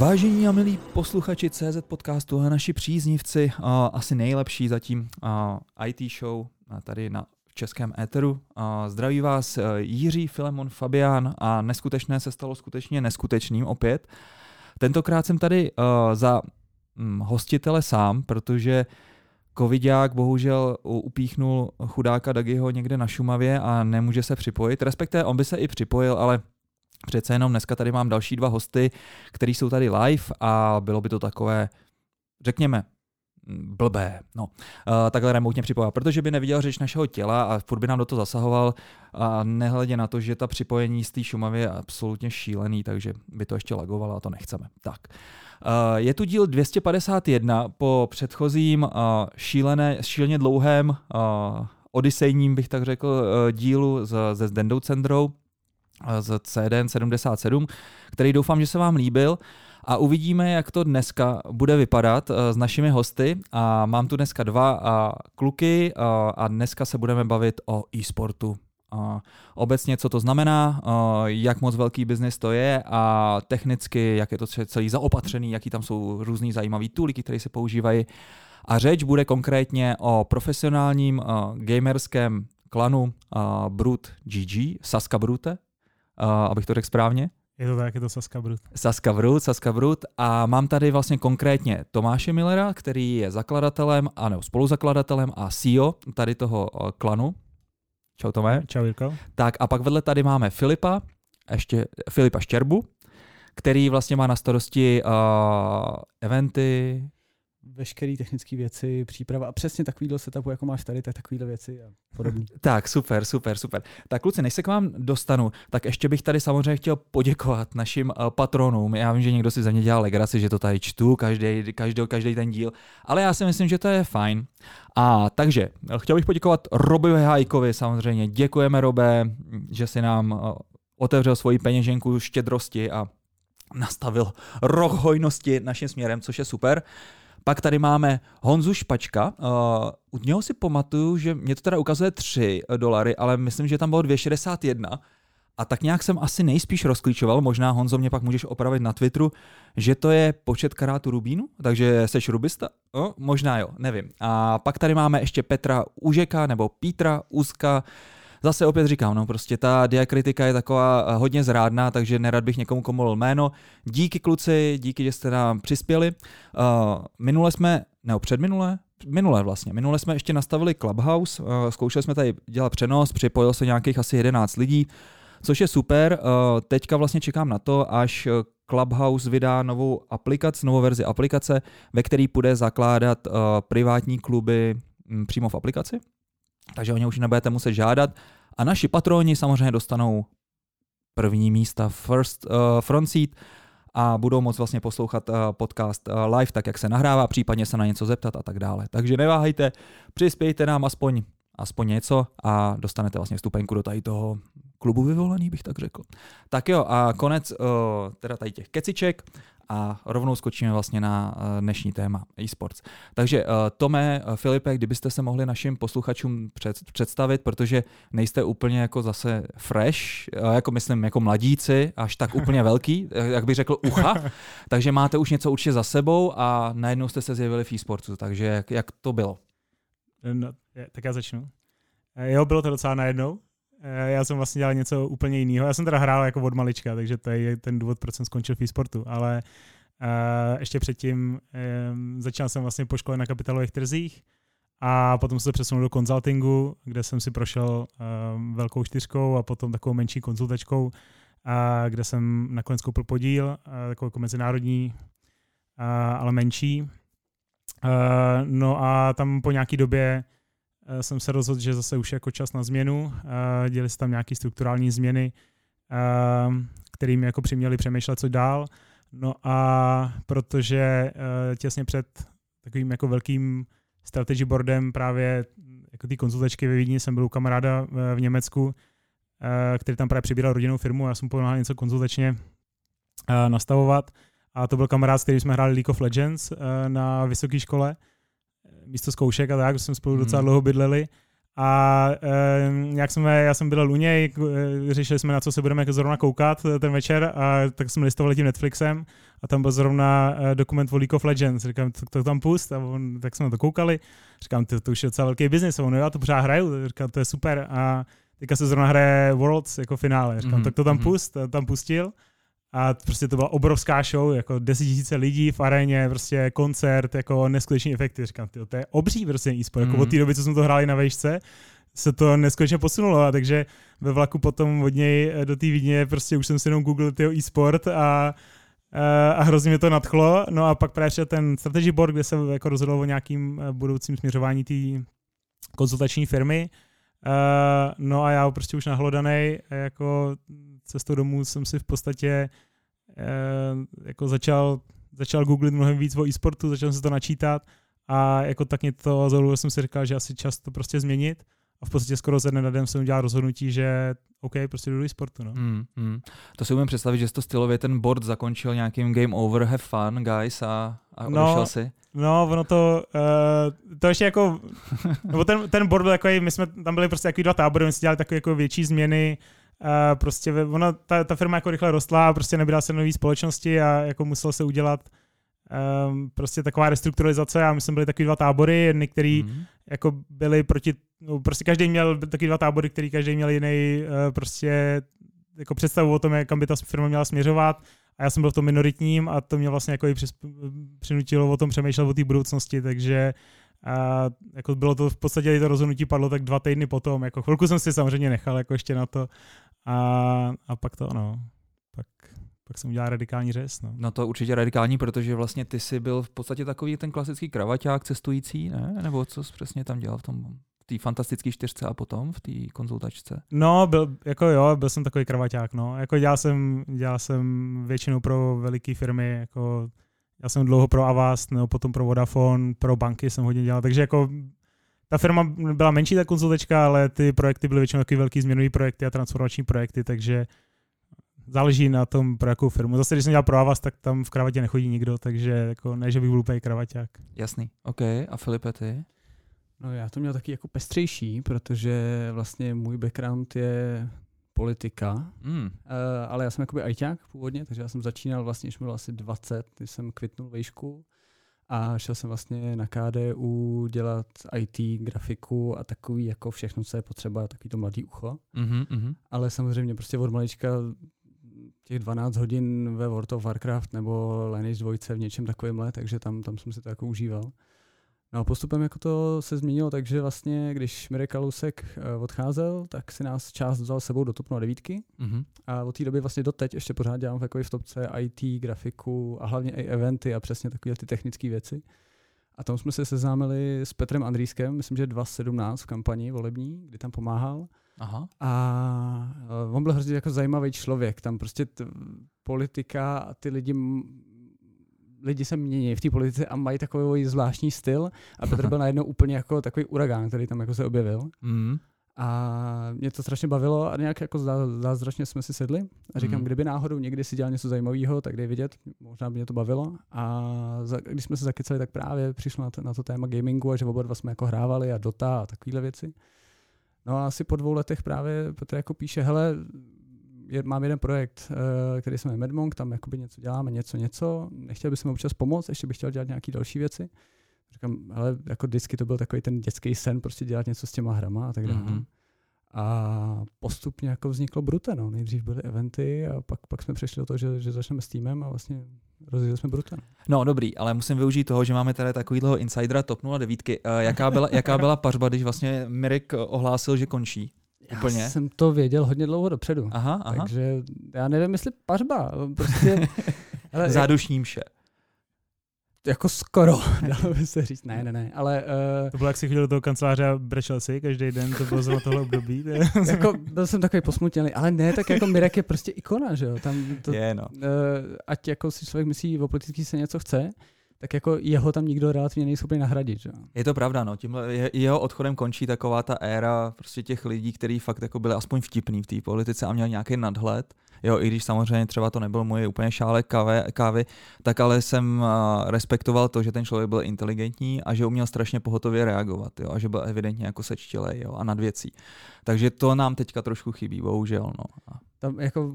Vážení a milí posluchači CZ Podcastu a naši příznivci, asi nejlepší zatím IT show tady na českém éteru. Zdraví vás Jiří, Filemon, Fabián a neskutečné se stalo skutečně neskutečným opět. Tentokrát jsem tady za hostitele sám, protože covidák bohužel upíchnul chudáka Dagiho někde na Šumavě a nemůže se připojit. Respektive on by se i připojil, ale přece jenom dneska tady mám další dva hosty, kteří jsou tady live a bylo by to takové, řekněme, blbé. No, takhle remoutně připojil, protože by neviděl řeč našeho těla a furt by nám do toho zasahoval a nehledě na to, že ta připojení z té Šumavy je absolutně šílený, takže by to ještě lagovalo a to nechceme. Tak. Je tu díl 251 po předchozím šíleně dlouhém odysejním, bych tak řekl, dílu se Zendou Centrou z CDN 77, který doufám, že se vám líbil. A uvidíme, jak to dneska bude vypadat s našimi hosty. A mám tu dneska dva kluky a dneska se budeme bavit o e-sportu. Obecně, co to znamená, jak moc velký biznis to je a technicky, jak je to celý zaopatřený, jaký tam jsou různý zajímavý toolky, které se používají. A řeč bude konkrétně o profesionálním gamerském klanu Brut GG, Sazka Brute, abych to řekl správně. Je to tak, je to Sazka Brute. Sazka Brute. A mám tady vlastně konkrétně Tomáše Millera, který je zakladatelem, anebo spoluzakladatelem a CEO tady toho klanu. Čau Tome. Čau Jirko. Tak a pak vedle tady máme Filipa Štěrbu, který vlastně má na starosti eventy. Veškeré technické věci, příprava a přesně takovýhle setupu, jako máš tady, tak takovýhle věci a podobně. Tak, super. Tak kluci, než se k vám dostanu, tak ještě bych tady samozřejmě chtěl poděkovat našim patronům. Já vím, že někdo si za mě dělá legraci, že to tady čtu každý ten díl, ale já si myslím, že to je fajn. A takže chtěl bych poděkovat Robovi Hajkovi samozřejmě. Děkujeme, Robe, že si nám otevřel svoji peněženku štědrosti a nastavil roh hojnosti naším směrem, což je super. Pak tady máme Honzu Špačka. U něho si pamatuju, že mě to teda ukazuje $3, ale myslím, že tam bylo 2,61. A tak nějak jsem asi nejspíš rozklíčoval, možná Honzo mě pak můžeš opravit na Twitteru, že to je počet karátů rubínu, takže seš rubista? Možná jo, nevím. A pak tady máme ještě Petra Úžeka nebo Pítra Úzka. Zase opět říkám, no prostě ta diakritika je taková hodně zrádná, takže nerad bych někomu komolil jméno. Díky kluci, díky, že jste nám přispěli. Minule jsme ještě nastavili Clubhouse, zkoušeli jsme tady dělat přenos, připojilo se nějakých asi 11 lidí, což je super. Teďka vlastně čekám na to, až Clubhouse vydá novou verzi aplikace, ve který bude zakládat privátní kluby přímo v aplikaci. Takže o ně už nebudete muset žádat. A naši patroni samozřejmě dostanou první místa front seat a budou moct vlastně poslouchat podcast live, tak jak se nahrává, případně se na něco zeptat a tak dále. Takže neváhejte, přispějte nám aspoň něco a dostanete vlastně vstupenku do tady toho klubu vyvolený, bych tak řekl. Tak jo, a konec teda tady těch keciček a rovnou skočíme vlastně na dnešní téma e-sports. Takže Tome, Filipe, kdybyste se mohli našim posluchačům představit, protože nejste úplně jako zase fresh, jako myslím jako mladíci, až tak úplně velký, jak bych řekl ucha, takže máte už něco určitě za sebou a najednou jste se zjevili v e-sportu, takže jak to bylo? No, tak já začnu. Jo, bylo to docela najednou. Já jsem vlastně dělal něco úplně jiného. Já jsem teda hrál jako od malička, takže to je ten důvod, proč jsem skončil v e-sportu, ale ještě předtím začal jsem vlastně po škole na kapitálových trzích a potom jsem se přesunul do konzultingu, kde jsem si prošel velkou 4 a potom takovou menší konzultačkou, kde jsem nakonec koupil podíl, takovou jako mezinárodní, ale menší. No a tam po nějaký době jsem se rozhodl, že zase už je jako čas na změnu. Děli se tam nějaké strukturální změny, které mi jako přiměly přemýšlet, co dál. No a protože těsně před takovým jako velkým strategy boardem právě jako ty konzultačky ve Vídni jsem byl u kamaráda v Německu, který tam právě přibíral rodinnou firmu a já jsem pomáhal něco konzultačně nastavovat. A to byl kamarád, s kterým jsme hráli League of Legends na vysoké škole. Místo zkoušek a tak, jsme spolu docela dlouho bydleli A já jsem byl u něj, řešili jsme, na co se budeme zrovna koukat ten večer, a tak jsme listovali tím Netflixem a tam byl zrovna dokument o League of Legends. Říkám, to tam pust, a on, tak jsme to koukali. Říkám, to už je docela velký biznis, a on, já to pořád hraju, říkám, to je super. A teďka se zrovna hraje Worlds jako finále, říkám, tak to tam pust, tam pustil. A prostě to byla obrovská show, jako 10 000 lidí v aréně, prostě koncert, jako neskutečný efekty. Říkám, tyjo, to je obří prostě e-sport, jako od té doby, co jsme to hráli na vejšce, se to neskutečně posunulo, a takže ve vlaku potom od něj do té Vídně prostě už jsem si jenom googlil tyjo e-sport a hrozně mě to nadchlo. No a pak právě ten strategy board, kde se jako rozhodlo o nějakým budoucím směřování té konzultační firmy. No a já prostě už nahlodanej, jako cestou domů jsem si v podstatě jako začal googlit mnohem víc o e-sportu, začal se to načítat a jako tak mě to zaujalo, jsem si říkal, že asi čas to prostě změnit, a v podstatě skoro ze dne na den jsem udělal rozhodnutí, že OK, prostě jdu do e-sportu. No. To si umím představit, že jsi to stylově ten board zakončil nějakým game over, have fun guys a odešel si. No, ono to ještě jako, nebo ten board byl takový, my jsme tam byli prostě takový dva tábory, my jsme dělali takové jako větší změny, prostě ona, ta firma jako rychle rostla, prostě nebyla se nový společnosti a jako muselo se udělat prostě taková restrukturalizace, a my jsme byli takový dva tábory, některý jako byli proti, no, prostě každý měl takový dva tábory, který každý měl jiný prostě jako představu o tom, kam by ta firma měla směřovat. A já jsem byl v tom minoritním a to mě vlastně jako i přinutilo o tom přemýšlet o té budoucnosti, takže jako bylo to v podstatě, to rozhodnutí padlo tak 2 týdny potom, jako chvilku jsem si samozřejmě nechal jako ještě na to a pak to ono, pak jsem udělal radikální řez. No. No to určitě radikální, protože vlastně ty jsi byl v podstatě takový ten klasický kravaťák cestující, ne? Nebo co jsi přesně tam dělal v tom? Tý fantastický 4 a potom v té konzultačce? No, byl jsem takový kravaťák, no. Jako dělal jsem většinou pro veliké firmy, jako já jsem dlouho pro Avast, nebo potom pro Vodafone, pro banky jsem hodně dělal, takže jako ta firma byla menší, ta konzultačka, ale ty projekty byly většinou takový velký změnový projekty a transformační projekty, takže záleží na tom, pro jakou firmu. Zase, když jsem dělal pro Avast, tak tam v kravatě nechodí nikdo, takže jako ne, že bych byl úplně kravaťák. Jasný, OK. A Filipe, ty? No, já to měl taky jako pestřejší, protože vlastně můj background je politika, ale já jsem jakoby ajťák původně, takže já jsem začínal vlastně, když mi bylo asi 20, když jsem kvitnul vejšku a šel jsem vlastně na KDU dělat IT, grafiku a takový jako všechno, co je potřeba, takový to mladý ucho. Ale samozřejmě prostě od malička těch 12 hodin ve World of Warcraft nebo Lineage 2 v něčem takovémhle, takže tam jsem si to jako užíval. No a postupem jako to se změnilo, takže vlastně, když Mirek Kalousek odcházel, tak si nás část vzal s sebou do TOP 09. A od té doby vlastně doteď ještě pořád dělám takový v topce IT, grafiku a hlavně i eventy a přesně takové ty technické věci. A tam jsme se seznámili s Petrem Andrýskem, myslím, že 2017 v kampani volební, kdy tam pomáhal. Aha. A on byl hrozně jako zajímavý člověk, tam prostě politika a ty lidi se mění v té politice a mají takový zvláštní styl a Petr byl najednou úplně jako takový uragán, který tam jako se objevil. A mě to strašně bavilo a nějak jako zázračně jsme si sedli a říkám, kdyby náhodou někdy si dělal něco zajímavého, tak dej vidět, možná by mě to bavilo. A když jsme se zakecali, tak právě přišlo na to téma gamingu a že oba dva jsme jako hrávali a Dota a takovéhle věci. No a asi po 2 letech právě Petr jako píše, hele, mám jeden projekt, který se jmenuje Medmonk, tam jakoby něco děláme, něco. Nechtěl bych mi občas pomoct, ještě bych chtěl dělat nějaké další věci. Říkám, ale jako vždycky to byl takový ten dětský sen, prostě dělat něco s těma hrama a tak dále. A postupně jako vzniklo Brute, no. Nejdřív byly eventy a pak jsme přešli do toho, že začneme s týmem a vlastně rozjeli jsme Brute. No dobrý, ale musím využít toho, že máme tady takovýhleho insidera TOP 09. Jaká byla pařba, když vlastně Mirek ohlásil, že končí? Úplně? Já jsem to věděl hodně dlouho dopředu, takže já nevím, jestli pařba, prostě... Zádušní mše. Jako skoro, dalo by se říct, ne, ale... To bylo, jak jsi chodil do toho kanceláře a brečel si každý den, to bylo za tohle období. Jako, byl jsem takový posmutěný, ale ne, tak jako Mirek je prostě ikona, že jo, tam to... Ať jako si člověk myslí, o politický se něco chce, tak jako jeho tam nikdo relativně není schopný nahradit. Že? Je to pravda, no. Tímhle jeho odchodem končí taková ta éra prostě těch lidí, kteří fakt jako byli aspoň vtipní v té politice a měli nějaký nadhled. Jo, i když samozřejmě třeba to nebyl můj úplně šálek kávy, tak ale jsem respektoval to, že ten člověk byl inteligentní a že uměl strašně pohotově reagovat, jo, a že byl evidentně jako sečtělej, jo, a nad věcí. Takže to nám teďka trošku chybí, bohužel, no. Tam jako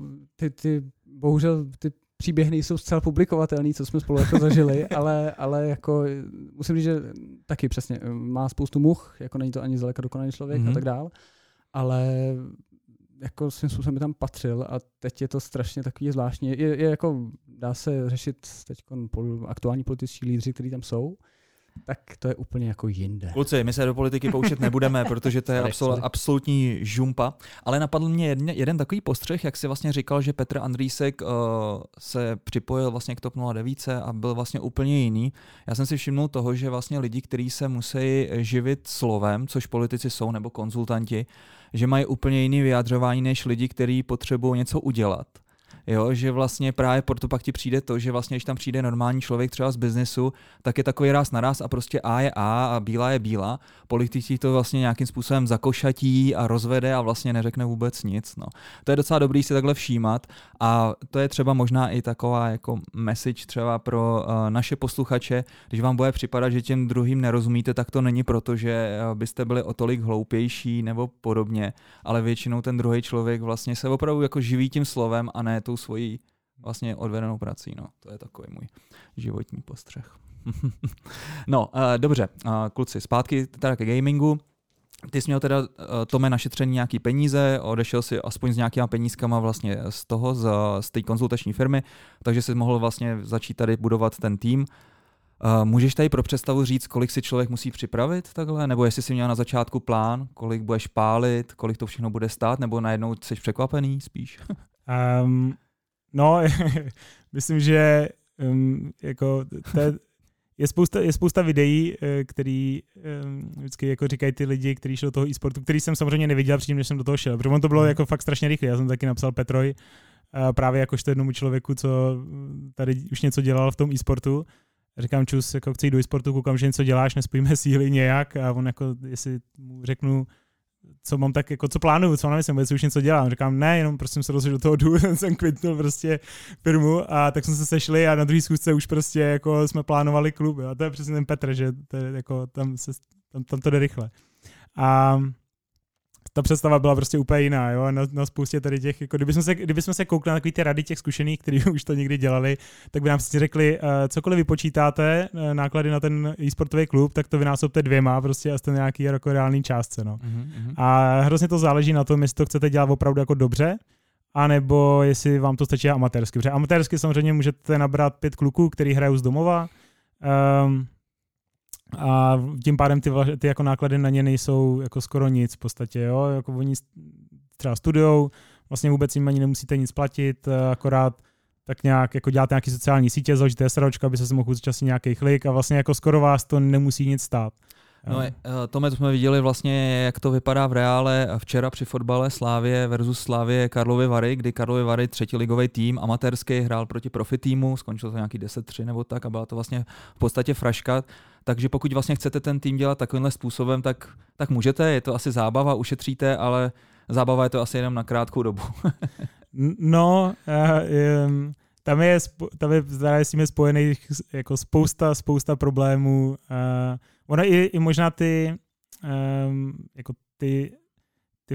bohužel ty příběhy nejsou zcela publikovatelný, co jsme spolu jako zažili, ale jako musím říct, že taky přesně má spoustu much, jako není to ani zdaleka dokonalý člověk a tak dál, ale jako svým způsobem by tam patřil a teď je to strašně takový zvláštní. Je jako, dá se řešit teď aktuální političtí lídři, kteří tam jsou, tak to je úplně jako jinde. Kluci, my se do politiky pouštět nebudeme, protože to je absolutní žumpa. Ale napadl mě jeden takový postřeh, jak si vlastně říkal, že Petr Andrýsek se připojil vlastně k TOP 09 a byl vlastně úplně jiný. Já jsem si všimnul toho, že vlastně lidi, kteří se musí živit slovem, což politici jsou, nebo konzultanti, že mají úplně jiný vyjadřování než lidi, kteří potřebují něco udělat. Jo, že vlastně právě proto pak ti přijde to, že vlastně, když tam přijde normální člověk třeba z biznesu, tak je takový ráz na ráz a prostě A je A bílá je bílá. Politici to vlastně nějakým způsobem zakošatí a rozvede a vlastně neřekne vůbec nic. No. To je docela dobrý si takhle všímat a to je třeba možná i taková jako message třeba pro naše posluchače, když vám bude připadat, že těm druhým nerozumíte, tak to není proto, že byste byli o tolik hloupější nebo podobně, ale většinou ten druhý člověk vlastně se opravdu jako živí tím slovem a ne tou svojí vlastně odvedenou prací. No, to je takový můj životní postřeh. No, dobře, kluci, zpátky teda ke gamingu. Ty jsi měl teda, Tome, našetřený nějaký peníze, odešel si aspoň s nějakýma penízkama vlastně z toho, z té konzultační firmy, takže jsi mohl vlastně začít tady budovat ten tým. Můžeš tady pro představu říct, kolik si člověk musí připravit takhle? Nebo jestli jsi měl na začátku plán, kolik budeš pálit, kolik to všechno bude stát, nebo najednou jsi překvapený spíš? No, myslím, že jako je spousta videí, který vždycky jako říkají ty lidi, kteří šli do toho e-sportu, který jsem samozřejmě neviděl předtím, než jsem do toho šel, protože on to bylo jako fakt strašně rychle. Já jsem taky napsal Petrovi právě jakožto jednomu člověku, co tady už něco dělal v tom e-sportu. Říkám, čus, jako chci jít do e-sportu, koukám, že něco děláš, nespojíme síly nějak a on jako, jestli mu řeknu, co mám tak, jako co plánuju, co mám na mysli, jestli už něco dělám. Říkám, ne, jenom prostě jsem se rozhodl, do toho jdu, jsem kvitnul prostě firmu a tak jsme se sešli a na druhý schůzce už prostě jako jsme plánovali klub. Jo. A to je přesně ten Petr, že to je, jako, tam to jde rychle. A ta představa byla prostě úplně jiná, jo, na spoustě tady těch, jako kdybychom se koukli na takový ty rady těch zkušených, kteří už to někdy dělali, tak by nám si řekli, cokoliv vypočítáte, náklady na ten e-sportový klub, tak to vynásobte 2 prostě a jste nějaký jako reální částce, no. A hrozně to záleží na tom, jestli to chcete dělat opravdu jako dobře, anebo jestli vám to stačí amatérsky, protože amatérsky samozřejmě můžete nabrat 5 kluků, který hrajou z domova, a tím pádem ty jako náklady na ně nejsou jako skoro nic v podstatě, jo, jako oni třeba studujou, vlastně vůbec jim ani nemusíte nic platit, akorát tak nějak jako děláte nějaký sociální sítě, založíte sračku, aby se mohl zúčastnit nějakých lig a vlastně jako skoro vás to nemusí nic stát. No, Tome, to jsme viděli vlastně, jak to vypadá v reále včera při fotbale Slávie versus Slávie Karlovy Vary, kdy Karlovy Vary, 3. ligový tým, amatérský, hrál proti profi týmu, skončilo to nějaký 10-3 nebo tak a byla to vlastně v podstatě fraška. Takže pokud vlastně chcete ten tým dělat takovýmhle způsobem, tak můžete, je to asi zábava, ušetříte, ale zábava je to asi jenom na krátkou dobu. No, tam je s tím spojených jako spousta problémů. Ono i možná ty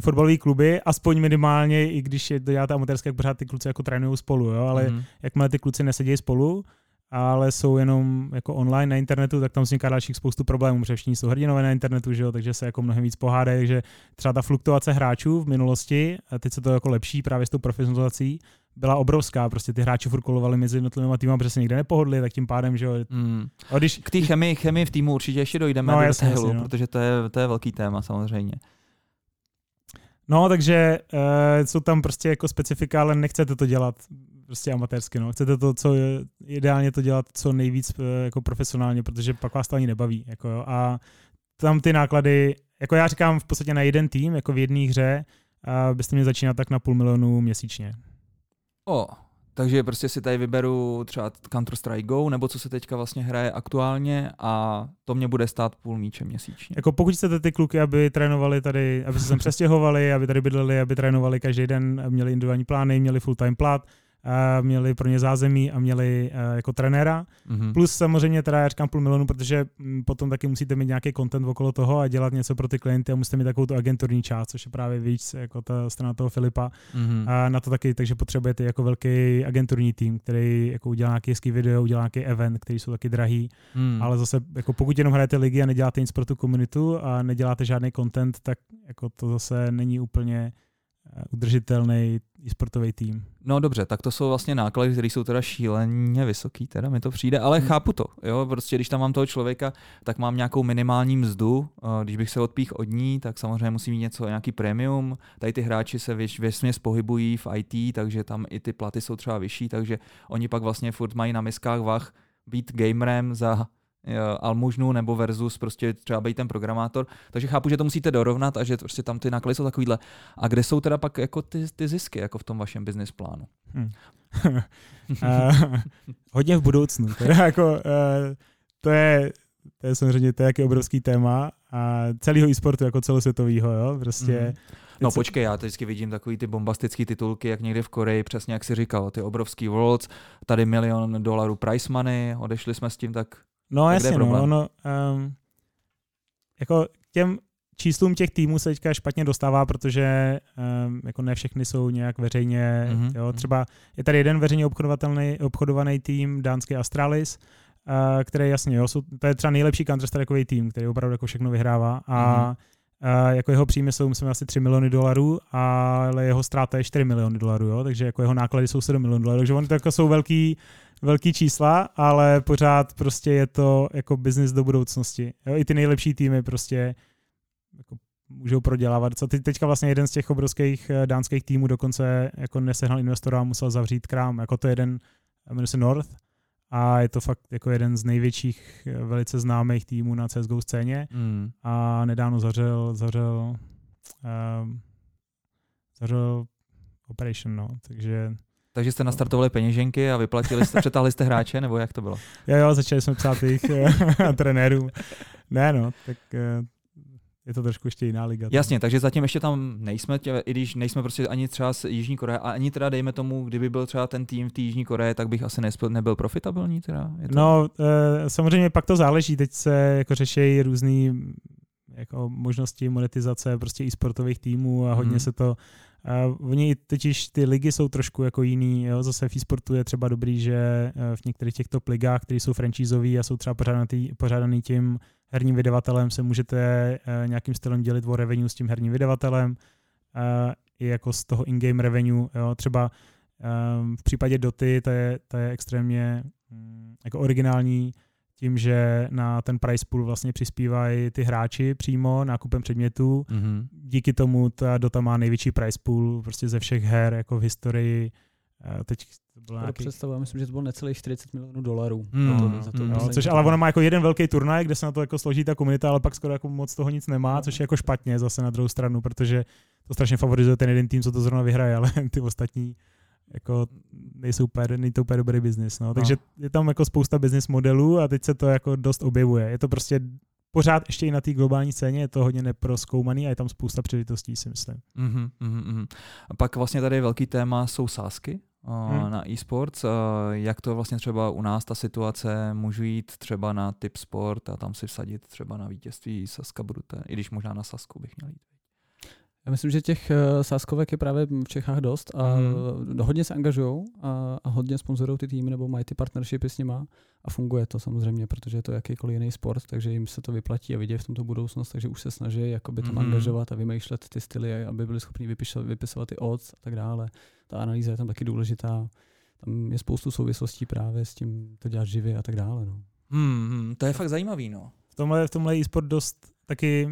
fotbalové kluby, aspoň minimálně, i když je děláte amatérské, pořád ty kluci jako trénují spolu, jo? Ale jakmile ty kluci nesedějí spolu, ale jsou jenom jako online na internetu, tak tam vzniká dalších spoustu problémů, protože všichni jsou hrdinové na internetu, že jo? Takže se jako mnohem víc pohádají, takže třeba ta fluktuace hráčů v minulosti, a teď se to jako lepší právě s tou profesionalizací, byla obrovská, prostě ty hráči furt kolovali mezi jednotlivými týmy, protože se nikde nepohodli, tak tím pádem, že jo. K té chemii v týmu určitě ještě dojdeme, no, do téhlu. Protože to je velký téma samozřejmě. No, takže jsou tam prostě jako specifika, ale nechcete to dělat prostě amatérsky, no. Chcete to, co je, ideálně to dělat co nejvíc jako profesionálně, protože pak vás to ani nebaví, jako jo. A tam ty náklady, jako já říkám v podstatě na jeden tým, jako v jedné hře, byste měli začínat tak na 500 000 měsíčně. O, Takže prostě si tady vyberu třeba Counter-Strike Go, nebo co se teďka vlastně hraje aktuálně, a to mě bude stát půl míče měsíčně. Jako pokud chcete ty kluky, aby trénovali tady, aby se sem přestěhovali, aby tady bydleli, aby trénovali každý den, měli individuální plány, měli full-time plat, měli pro ně zázemí a měli jako trenéra. Mm-hmm. Plus samozřejmě teda já říkám $500,000, protože potom taky musíte mít nějaký content okolo toho a dělat něco pro ty klienty a musíte mít takovou tu agenturní část, což je právě víc jako ta strana toho Filipa. Mm-hmm. A na to taky, takže potřebujete jako velký agenturní tým, který jako udělá nějaký hezký video, udělá nějaký event, který jsou taky drahý. Mm. Ale zase jako pokud jenom hrajete ligy a neděláte nic pro tu komunitu a neděláte žádný content, tak jako to zase není úplně udržitelný sportový tým. No dobře, tak to jsou vlastně náklady, které jsou teda šíleně vysoký, teda mi to přijde, ale chápu to, jo, prostě když tam mám toho člověka, tak mám nějakou minimální mzdu, když bych se odpích od ní, tak samozřejmě musím mít něco, nějaký premium, tady ty hráči se vesměs pohybují v IT, takže tam i ty platy jsou třeba vyšší, takže oni pak vlastně furt mají na miskách vah být gamerem za almužnu nebo versus prostě třeba být ten programátor. Takže chápu, že to musíte dorovnat a že prostě tam ty náklady jsou takovýhle. A kde jsou teda pak jako ty zisky jako v tom vašem business plánu? Hodně v budoucnu. Teda jako, to je samozřejmě to je jaký obrovský téma a celého e-sportu jako celosvětového, jo, prostě. No počkej, já vždycky vidím takový ty bombastický titulky, jak někde v Koreji, přesně jak si říkal, ty obrovský Worlds, tady $1,000,000 prize money, odešli jsme s tím tak. No jasně, jako těm číslům těch týmů se teďka špatně dostává, protože jako ne všechny jsou nějak veřejně, jo, třeba je tady jeden veřejně obchodovaný tým, dánský Astralis, který jasně, jo, to je třeba nejlepší Counter-Strikeový tým, který opravdu jako všechno vyhrává a jako jeho příjmy jsou myslím asi $3,000,000, ale jeho ztráta je $4,000,000, jo, takže jako jeho náklady jsou $7,000,000, takže oni to jako jsou velký čísla, ale pořád prostě je to jako biznis do budoucnosti. Jo, i ty nejlepší týmy prostě jako můžou prodělávat. Co teďka vlastně jeden z těch obrovských dánských týmů dokonce jako nesehnal investora a musel zavřít krám. Jako to je jeden, jmenuje se North, a je to fakt jako jeden z největších velice známých týmů na CSGO scéně a nedávno zavřel Operation, no, takže... Takže jste nastartovali peněženky a vyplatili jste, přetáhli jste hráče, nebo jak to bylo? Jo, začali jsme psát jejich trenérům. Ne, no, tak je to trošku ještě jiná liga. Jasně, takže zatím ještě tam nejsme, i když nejsme prostě ani třeba z Jižní Koreje, a ani teda dejme tomu, kdyby byl třeba ten tým v té Jižní Koreji, tak bych asi nebyl profitabilní teda? Je to... No, samozřejmě pak to záleží, teď se jako řeší různé jako možnosti monetizace prostě e-sportových týmů a hodně se to... Oni totiž ty ligy jsou trošku jako jiný, jo? Zase v e-sportu je třeba dobrý, že v některých těch top ligách, které jsou franchiseový a jsou třeba pořádaný tím herním vydavatelem, se můžete nějakým stylem dělit o revenue s tím herním vydavatelem i jako z toho in-game revenue, jo? Třeba v případě Doty to je extrémně jako originální tím, že na ten price pool vlastně přispívají ty hráči přímo nákupem předmětů. Mm-hmm. Díky tomu ta Dota má největší price pool prostě ze všech her jako v historii. Teď to bylo nějaký... představu, já myslím, že to bylo necelých $40,000,000. Což ale ona má jako jeden velký turnaj, kde se na to jako složí ta komunita, ale pak skoro jako moc toho nic nemá, což je jako špatně zase na druhou stranu, protože to strašně favorizuje ten jeden tým, co to zrovna vyhraje, ale ty ostatní jako není to úplně dobrý biznis. No. Takže je tam jako spousta business modelů a teď se to jako dost objevuje. Je to prostě pořád ještě i na té globální scéně, je to hodně neprozkoumaný a je tam spousta příležitostí, si myslím. A pak vlastně tady velký téma jsou sázky na e-sports. Jak to vlastně třeba u nás ta situace, můžu jít třeba na Tip Sport a tam si vsadit třeba na vítězství Sazka Brute, i když možná na Sazku bych měl jít. Já myslím, že těch sázkovek je právě v Čechách dost a hodně se angažujou a hodně sponzorují ty týmy nebo mají ty partnershipy s nima a funguje to samozřejmě, protože je to jakýkoliv jiný sport, takže jim se to vyplatí a vidí v tomto budoucnost, takže už se snaží jakoby tam angažovat a vymýšlet ty styly, aby byli schopni vypisovat ty odds a tak dále. Ta analýza je tam taky důležitá. Tam je spoustu souvislostí právě s tím, to dělat živě a tak dále. No. To je fakt zajímavý. No. V tomhle e-sport dost taky...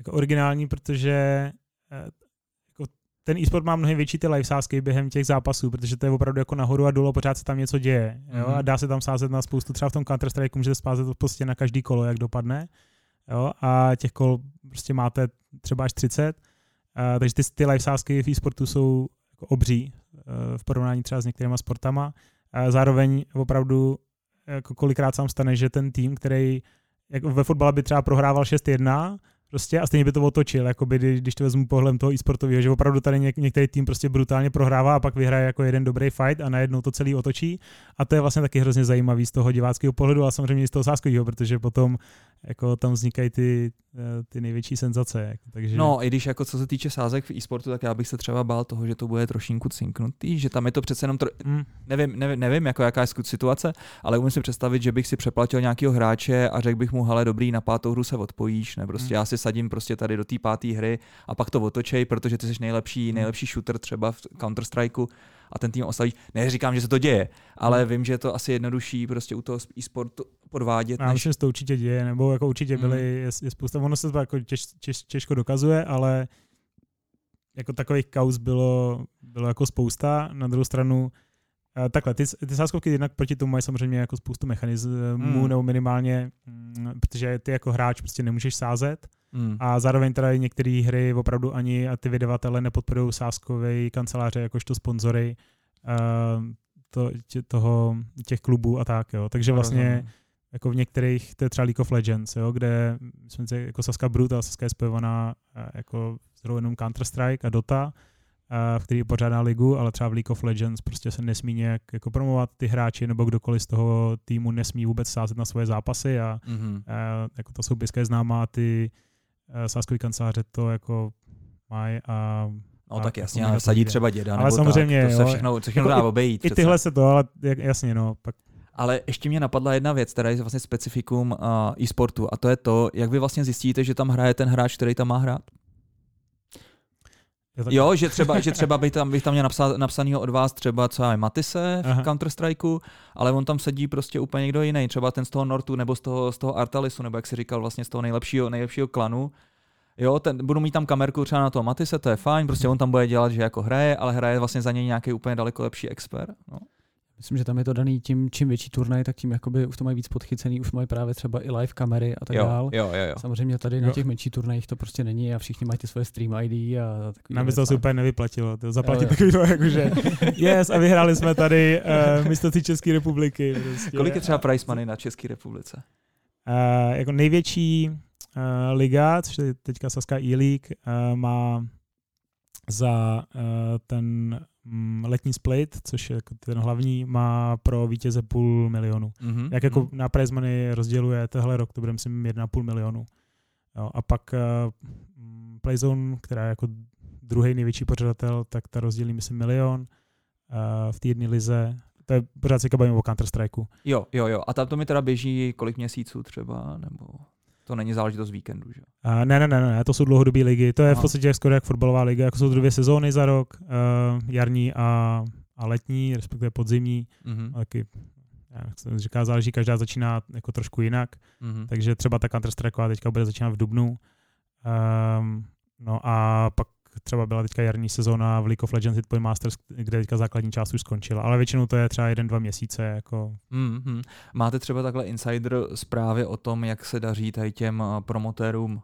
jako originální, protože jako ten e-sport má mnohem větší ty live sázky během těch zápasů, protože to je opravdu jako nahoru a dolů, pořád se tam něco děje. Jo? A dá se tam sázet na spoustu, třeba v tom Counter-Strike můžete sázet prostě na každý kolo, jak dopadne. Jo? A těch kol prostě máte třeba až 30. Takže ty live sázky v e-sportu jsou jako obří. v porovnání třeba s některýma sportama. A zároveň opravdu jako kolikrát sám stane, že ten tým, který jako ve fotbale by třeba prohrával 6-1 prostě a stejně by to otočil, jakoby, když to vezmu pohledem toho e-sportového, že opravdu tady některý tým prostě brutálně prohrává a pak vyhraje jako jeden dobrý fight a najednou to celý otočí. A to je vlastně taky hrozně zajímavý z toho diváckého pohledu a samozřejmě i z toho sázkového, protože potom jako tam vznikají ty největší senzace. Jako, takže... No i když jako co se týče sázek v e-sportu, tak já bych se třeba bál toho, že to bude trošinku cinknutý, že tam je to přece jenom nevím jako jaká je situace, ale umím si představit, že bych si přeplatil nějakého hráče a řekl bych mu, hele, dobrý, na pátou hru se odpojíš, ne, prostě já si sadím prostě tady do té páté hry a pak to otočej, protože ty jsi nejlepší shooter třeba v Counter-Strikeu a ten tým oslavíš. Neříkám, že se to děje, ale vím, že je to asi jednodušší prostě u toho e-sportu podvádět. Já myslím, že to určitě děje, nebo jako určitě je spousta, ono se to jako těžko dokazuje, ale jako takových kauz bylo jako spousta. Na druhou stranu takhle, ty sázkovky jednak proti tomu mají samozřejmě jako spoustu mechanismů, nebo minimálně, protože ty jako hráč prostě nemůžeš sázet a zároveň teda některé hry opravdu ani a ty vydavatele nepodporují sázkové kanceláře, jakožto sponzory těch klubů a tak, jo. Takže vlastně jako v některých, to je třeba League of Legends, jo, kde myslím, že jako Sazka Brute a Sazka je spojovaná jako jenom Counter-Strike a Dota, v který pořádá ligu, ale třeba v League of Legends prostě se nesmí nějak jako promovat ty hráči nebo kdokoliv z toho týmu nesmí vůbec sázet na svoje zápasy a jako ta soupiska je známá, ty sázkový kanceláře to jako mají a no tak jasně, jako sadí třeba děda ale nebo samozřejmě, tak, to se všechno dá obejít. I tyhle se to, ale jasně no, pak. Ale ještě mě napadla jedna věc, která je vlastně specifikum e-sportu a to je to, jak vy vlastně zjistíte, že tam hraje ten hráč, který tam má hrát? Jo, že třeba bych tam měl napsanýho od vás třeba co já Matise v Counter-Strikeu, ale on tam sedí prostě úplně někdo jiný, třeba ten z toho Nortu nebo z toho Artalisu, nebo jak si říkal vlastně z toho nejlepšího klanu. Jo, budu mít tam kamerku třeba na toho Matise, to je fajn, prostě on tam bude dělat, že jako hraje, ale hraje vlastně za něj nějaký úplně daleko lepší expert. No. Myslím, že tam je to daný tím, čím větší turnaj, tak tím jakoby už to mají víc podchycený, už mají právě třeba i live kamery a tak dál. Jo. Samozřejmě tady na těch menších turnajích to prostě není a všichni mají ty svoje stream ID a takový. Nám by to asi úplně nevyplatilo, to zaplatit takový to jakože a vyhráli jsme tady místo té České republiky. Prostě. Kolik je třeba prize money na České republice? Jako největší liga, což je teďka Sazka eLeague, má za ten letní split, což je ten hlavní, má pro vítěze 500 000. Jak jako na prize money rozděluje tehle rok, to bude myslím 1,5 milionu. Jo, a pak Playzone, která je jako druhý největší pořadatel, tak ta rozdělí myslím 1 milion v té jedné lize. To je pořád si bavíme o Counter-Strikeu. Jo. A tam to mi teda běží kolik měsíců třeba, nebo... To není záležitost víkendu, že? Ne, to jsou dlouhodobé ligy. To je v podstatě skoro jak fotbalová liga, jako jsou 2 sezóny za rok, jarní a letní, respektive podzimní. Taky, jak se říká, záleží, každá začíná jako trošku jinak. Takže třeba ta Counter-Strikeová teďka bude začínat v dubnu. No a pak třeba byla teďka jarní sezóna v League of Legends Hitpoint Masters, kde teďka základní část už skončila, ale většinou to je třeba 1-2 měsíce. Jako... Máte třeba takhle insider zprávy o tom, jak se daří tady těm promotérům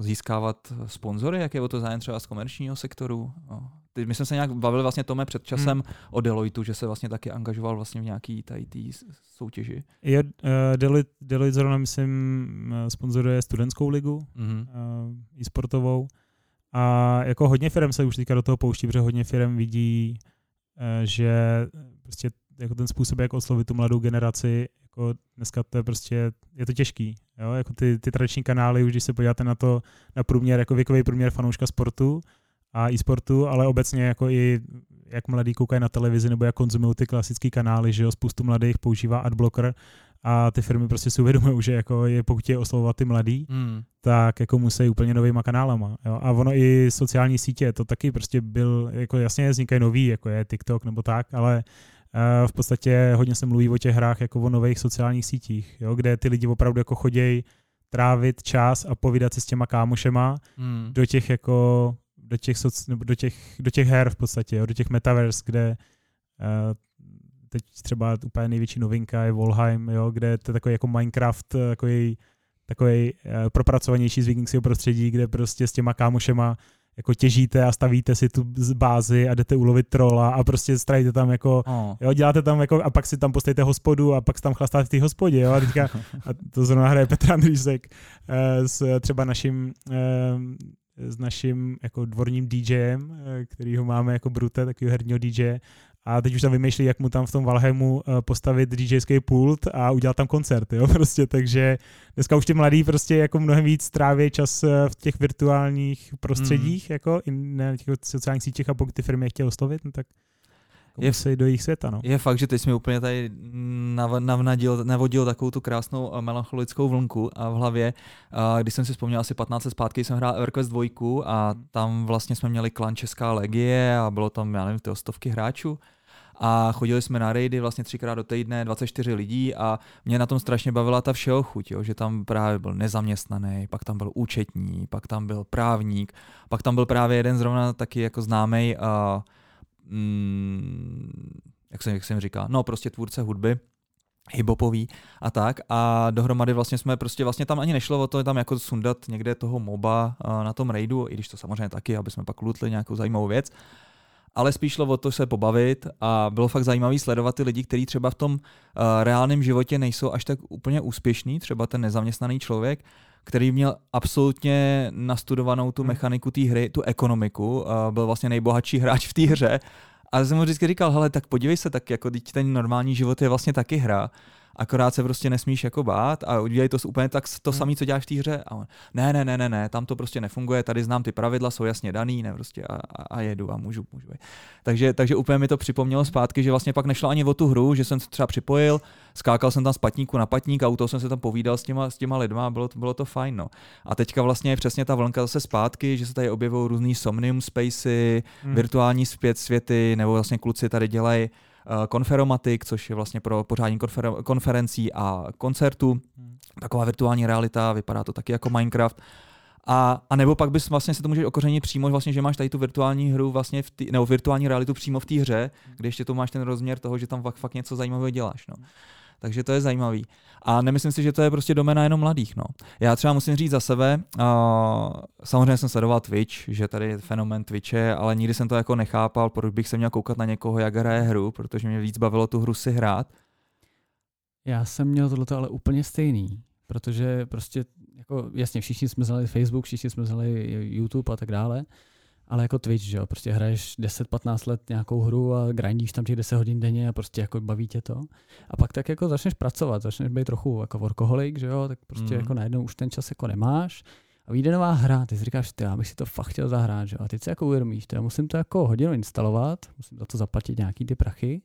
získávat sponzory, jak je o to zájem třeba z komerčního sektoru? My jsme se nějak bavili vlastně Tome před časem o Deloitu, že se vlastně taky angažoval vlastně v nějaký tady soutěži. Deloitte zrovna myslím sponzoruje studentskou ligu e-sportovou. A jako hodně firem se už teďka do toho pouští, protože hodně firem vidí, že prostě jako ten způsob, jak oslovit tu mladou generaci, jako dneska to je prostě, je to těžký. Jo? Jako ty tradiční kanály, už když se podíváte na to, na průměr, jako věkový průměr fanouška sportu a e-sportu, ale obecně jako i jak mladí koukají na televizi nebo jak konzumují ty klasické kanály, že jo, spoustu mladých používá adblocker a ty firmy prostě si uvědomují, že jako je, pokud je oslovovat ty mladý, tak jako musí úplně novýma kanálama. Jo. A ono i sociální sítě, to taky prostě byl, jako jasně vznikají nový, jako je TikTok nebo tak, ale v podstatě hodně se mluví o těch hrách jako o nových sociálních sítích, jo, kde ty lidi opravdu jako chodějí trávit čas a povídat si s těma kámošema do těch jako do těch her v podstatě, jo, do těch metaverse, kde teď třeba úplně největší novinka je Valheim, jo, kde to je takový jako Minecraft, takový propracovanější z vikingského prostředí, kde prostě s těma kámošema jako těžíte a stavíte si tu bázi a jdete ulovit trola a prostě strajíte tam jako, jo, děláte tam jako a pak si tam postavíte hospodu a pak si tam chlastáte v té hospodě, jo, a teďka, a to zrovna hraje Petr Andrýsek s třeba naším jako dvorním DJem, kterýho máme jako Brute, takovýho herního DJe, a teď už tam vymýšlí, jak mu tam v tom Valheimu postavit DJský pult a udělat tam koncert, jo, prostě, takže dneska už ty mladí prostě jako mnohem víc tráví čas v těch virtuálních prostředích, jako i na těch sociálních sítích, a pokud ty firmy je chtějí oslovit, no tak je se do jejich světa, no. Je fakt, že teď jsi mi úplně tady navodil takovou tu krásnou melancholickou vlnku a v hlavě, když jsem si vzpomněl asi 15 let zpátky, jsem hrál EverQuest 2 a tam vlastně jsme měli klan Česká legie a bylo tam, já nevím, ty stovky hráčů. A chodili jsme na rejdy vlastně 3x do týdne, 24 lidí, a mě na tom strašně bavila ta všeochuť, jo, že tam právě byl nezaměstnaný, pak tam byl účetní, pak tam byl právník, pak tam byl právě jeden zrovna taky jako známej, jak jsem říká, no prostě tvůrce hudby, hiphopový a tak, a dohromady vlastně jsme prostě tam ani nešlo o to tam jako sundat někde toho moba na tom rejdu, i když to samozřejmě taky, aby jsme pak lutli nějakou zajímavou věc, ale spíš šlo o to se pobavit, a bylo fakt zajímavý sledovat ty lidi, kteří třeba v tom reálném životě nejsou až tak úplně úspěšní, třeba ten nezaměstnaný člověk, který měl absolutně nastudovanou tu mechaniku té hry, tu ekonomiku, byl vlastně nejbohatší hráč v té hře, a jsem mu vždycky říkal, hele, tak podívej se, tak jako teď ten normální život je vlastně taky hra, akorát se prostě nesmíš jako bát a udělej to úplně tak to samé, co děláš v té hře. A on, ne, tam to prostě nefunguje, tady znám ty pravidla, jsou jasně daný, ne prostě, a jedu a můžu. Takže úplně mi to připomnělo zpátky, že vlastně pak nešlo ani o tu hru, že jsem se třeba připojil, skákal jsem tam z patníku na patník a u toho jsem se tam povídal s těma lidma, bylo to fajn, no. A teďka vlastně je přesně ta vlnka zase zpátky, že se tady objevují různý Somnium Space, virtuální světy, nebo vlastně kluci tady dělají konferomatik, což je vlastně pro pořádání konferencí a koncertů. Taková virtuální realita, vypadá to taky jako Minecraft. A nebo pak bys vlastně se to můžeš okořenit přímo, vlastně, že máš tady tu virtuální hru vlastně nebo virtuální realitu přímo v té hře, kde ještě to máš ten rozměr toho, že tam fakt něco zajímavého děláš. No. Takže to je zajímavý. A nemyslím si, že to je prostě doména jenom mladých. No. Já třeba musím říct za sebe, samozřejmě jsem sledoval Twitch, že tady je fenomén Twitche, ale nikdy jsem to jako nechápal, proč bych se měl koukat na někoho, jak hraje hru, protože mě víc bavilo tu hru si hrát. Já jsem měl tohleto ale úplně stejný, protože prostě jako jasně všichni jsme znali Facebook, všichni jsme znali YouTube a tak dále, ale jako Twitch, že jo, prostě hraješ 10-15 let nějakou hru a grindíš tam těch 10 hodin denně a prostě jako baví tě to. A pak tak jako začneš pracovat, začneš být trochu jako workoholik, že jo, tak prostě jako najednou už ten čas jako nemáš. A vyjde nová hra, ty si říkáš, já bych si to fakt chtěl zahrát, že jo, a teď si jako uvědomíš, já musím to jako hodinu instalovat, musím za to zaplatit nějaký ty prachy,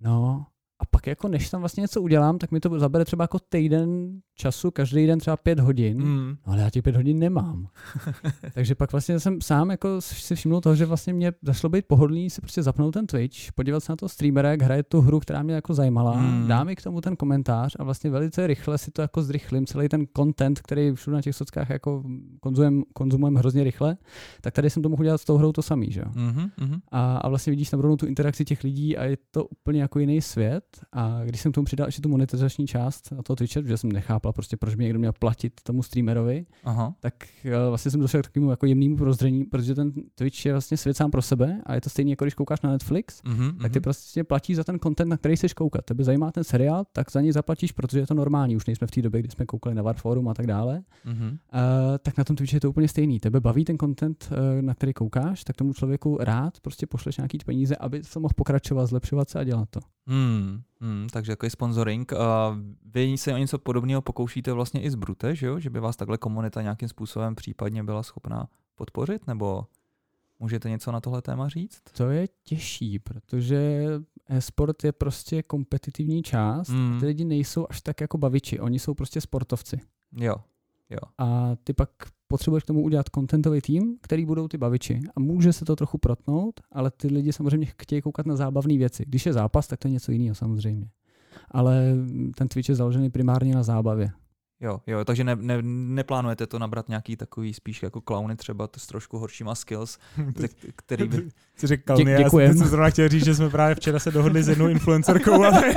no. A pak jako než tam vlastně něco udělám, tak mi to zabere třeba jako týden času, každý den třeba 5 hodin, no, ale já těch 5 hodin nemám. Takže pak vlastně jsem sám jako si všiml toho, že vlastně mě zašlo být pohodlný si prostě zapnout ten Twitch, podívat se na toho streamera, jak hraje tu hru, která mě jako zajímala, dá mi k tomu ten komentář a vlastně velice rychle si to jako zrychlím, celý ten content, který všude na těch sockách jako konzumujem hrozně rychle, tak tady jsem to mohl dělat s tou hrou to samý, že jo. A vlastně vidíš tam rovnou tu interakci těch lidí a je to úplně jako jiný svět. A když jsem tomu přidal ještě tu monetizační část na toho Twitche, protože jsem nechápal prostě, proč mě někdo měl platit tomu streamerovi, tak vlastně jsem došel k takovému jako jemnému prozření, protože ten Twitch je vlastně svět sám pro sebe a je to stejně jako když koukáš na Netflix, tak ty prostě platíš za ten content, na který chceš koukat. Tebe zajímá ten seriál, tak za něj zaplatíš, protože je to normální, už nejsme v té době, kdy jsme koukali na War Forum a tak dále. Tak na tom Twitchi je to úplně stejný. Tebe baví ten content, na který koukáš, tak tomu člověku rád prostě pošleš nějaký peníze, aby se mohl pokračovat, zlepšovat se a dělat to. Takže jako je sponsoring. Vy se o něco podobného pokoušíte vlastně i z Brute, že jo? Že by vás takhle komunita nějakým způsobem případně byla schopná podpořit, nebo můžete něco na tohle téma říct? To je těžší, protože e-sport je prostě kompetitivní část, ty lidi nejsou až tak jako baviči, oni jsou prostě sportovci. Jo. A ty pak potřebuješ k tomu udělat contentový tým, který budou ty baviči. A může se to trochu protnout, ale ty lidi samozřejmě chtějí koukat na zábavné věci. Když je zápas, tak to je něco jiného samozřejmě. Ale ten Twitch je založený primárně na zábavě. Jo, takže neplánujete to nabrat nějaký takový spíš jako klauny třeba s trošku horšíma skills, který by... Jsi řekl klauny, já jsem zrovna chtěl říct, že jsme právě včera se dohodli s jednou influencerkou. Ale...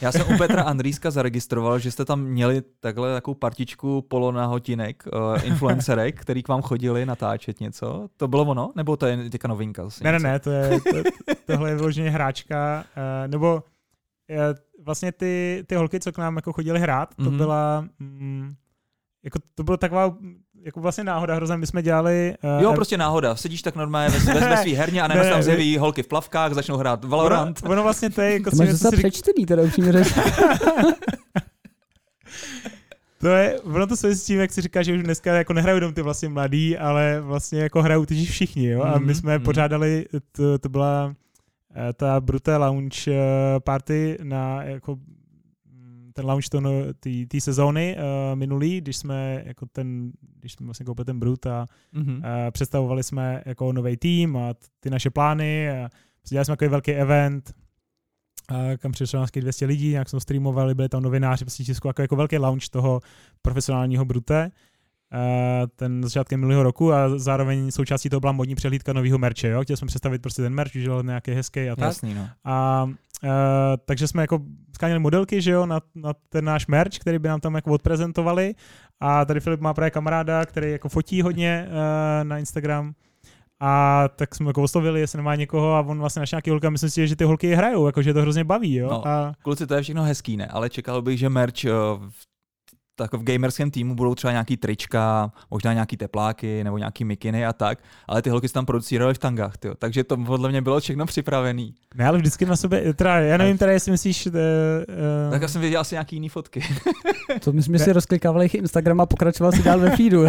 já jsem u Petra Andrýska zaregistroval, že jste tam měli takhle takovou partičku polonahotinek influencerek, který k vám chodili natáčet něco. To bylo ono? Nebo to je těka novinka? Ne, tohle je vyloženě hráčka, nebo... Vlastně ty holky, co k nám jako chodily hrát, to byla jako to bylo taková jako vlastně náhoda hrozně. My jsme dělali prostě náhoda. Sedíš tak normálně ve svý herně a najednou tam zjeví holky v plavkách, začnou hrát Valorant. Ono vlastně to je jako to máš přečtený teda upřímně řečeno. To je, ono to souvisí s tím, jak si říká, že už dneska jako nehrajou jenom ty vlastně mladí, ale vlastně jako hrajou teď všichni, jo? A my jsme pořádali, to byla ta Brute Lounge party na jako ten lounge té sezóny minulý, když jsme vlastně koupili ten Brut a představovali jsme jako nový tým a ty naše plány a dělali jsme takový velký event, kam přišlo nějakých 200 lidí, nějak jsme streamovali, byli tam novináři, prostě Česku, jako velký lounge toho profesionálního Brute. Ten začátkem minulého roku a zároveň součástí toho byla modní přehlídka nového merče, jo? Chtěli jsme představit prostě ten merč, udělal nějaký hezký a tak. Jasný, no. A takže jsme jako skáněli modelky, že jo, na ten náš merč, který by nám tam jako odprezentovali a tady Filip má právě kamaráda, který jako fotí hodně na Instagram a tak jsme jako oslovili, jestli nemá někoho a on vlastně našel nějaký holka, myslím si, že ty holky hrajou, jako že to hrozně baví, jo. No, a... Kluci, to je všechno hezký, ne, ale čekal bych, že merč tak v gamerském týmu budou třeba nějaký trička, možná nějaký tepláky nebo nějaký mikiny a tak, ale ty holky se tam producírovaly v tangách, tyjo. Takže to podle mě bylo všechno připravený. Ne, ale vždycky na sobě, teda, já nevím, teda jestli myslíš... Tak já jsem věděl asi nějaký jiný fotky. To my jsme si rozklikávali jejich Instagram a pokračoval si dál ve feedu.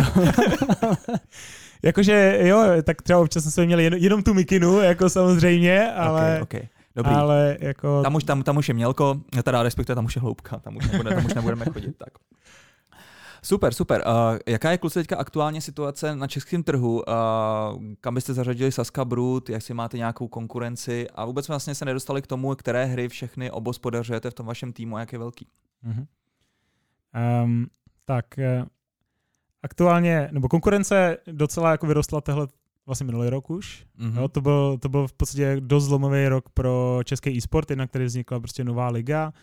Jakože jo, tak třeba občas jsme měli jenom tu mikinu, jako samozřejmě, ale... Okay. Dobrý. Ale jako... tam už je mělko, teda respektive tam už je hloubka, tam už nebudeme chodit. Tak. Super. Jaká je, kluci, teďka aktuálně situace na českém trhu? Kam byste zařadili Sazka Brute, jestli máte nějakou konkurenci a vůbec vlastně se nedostali k tomu, které hry všechny obospodařujete v tom vašem týmu a jak je velký? Aktuálně, nebo konkurence docela jako vyrostla tehle vlastně minulý rok už. Jo, to byl v podstatě dost zlomový rok pro český e-sport, na který vznikla prostě nová liga.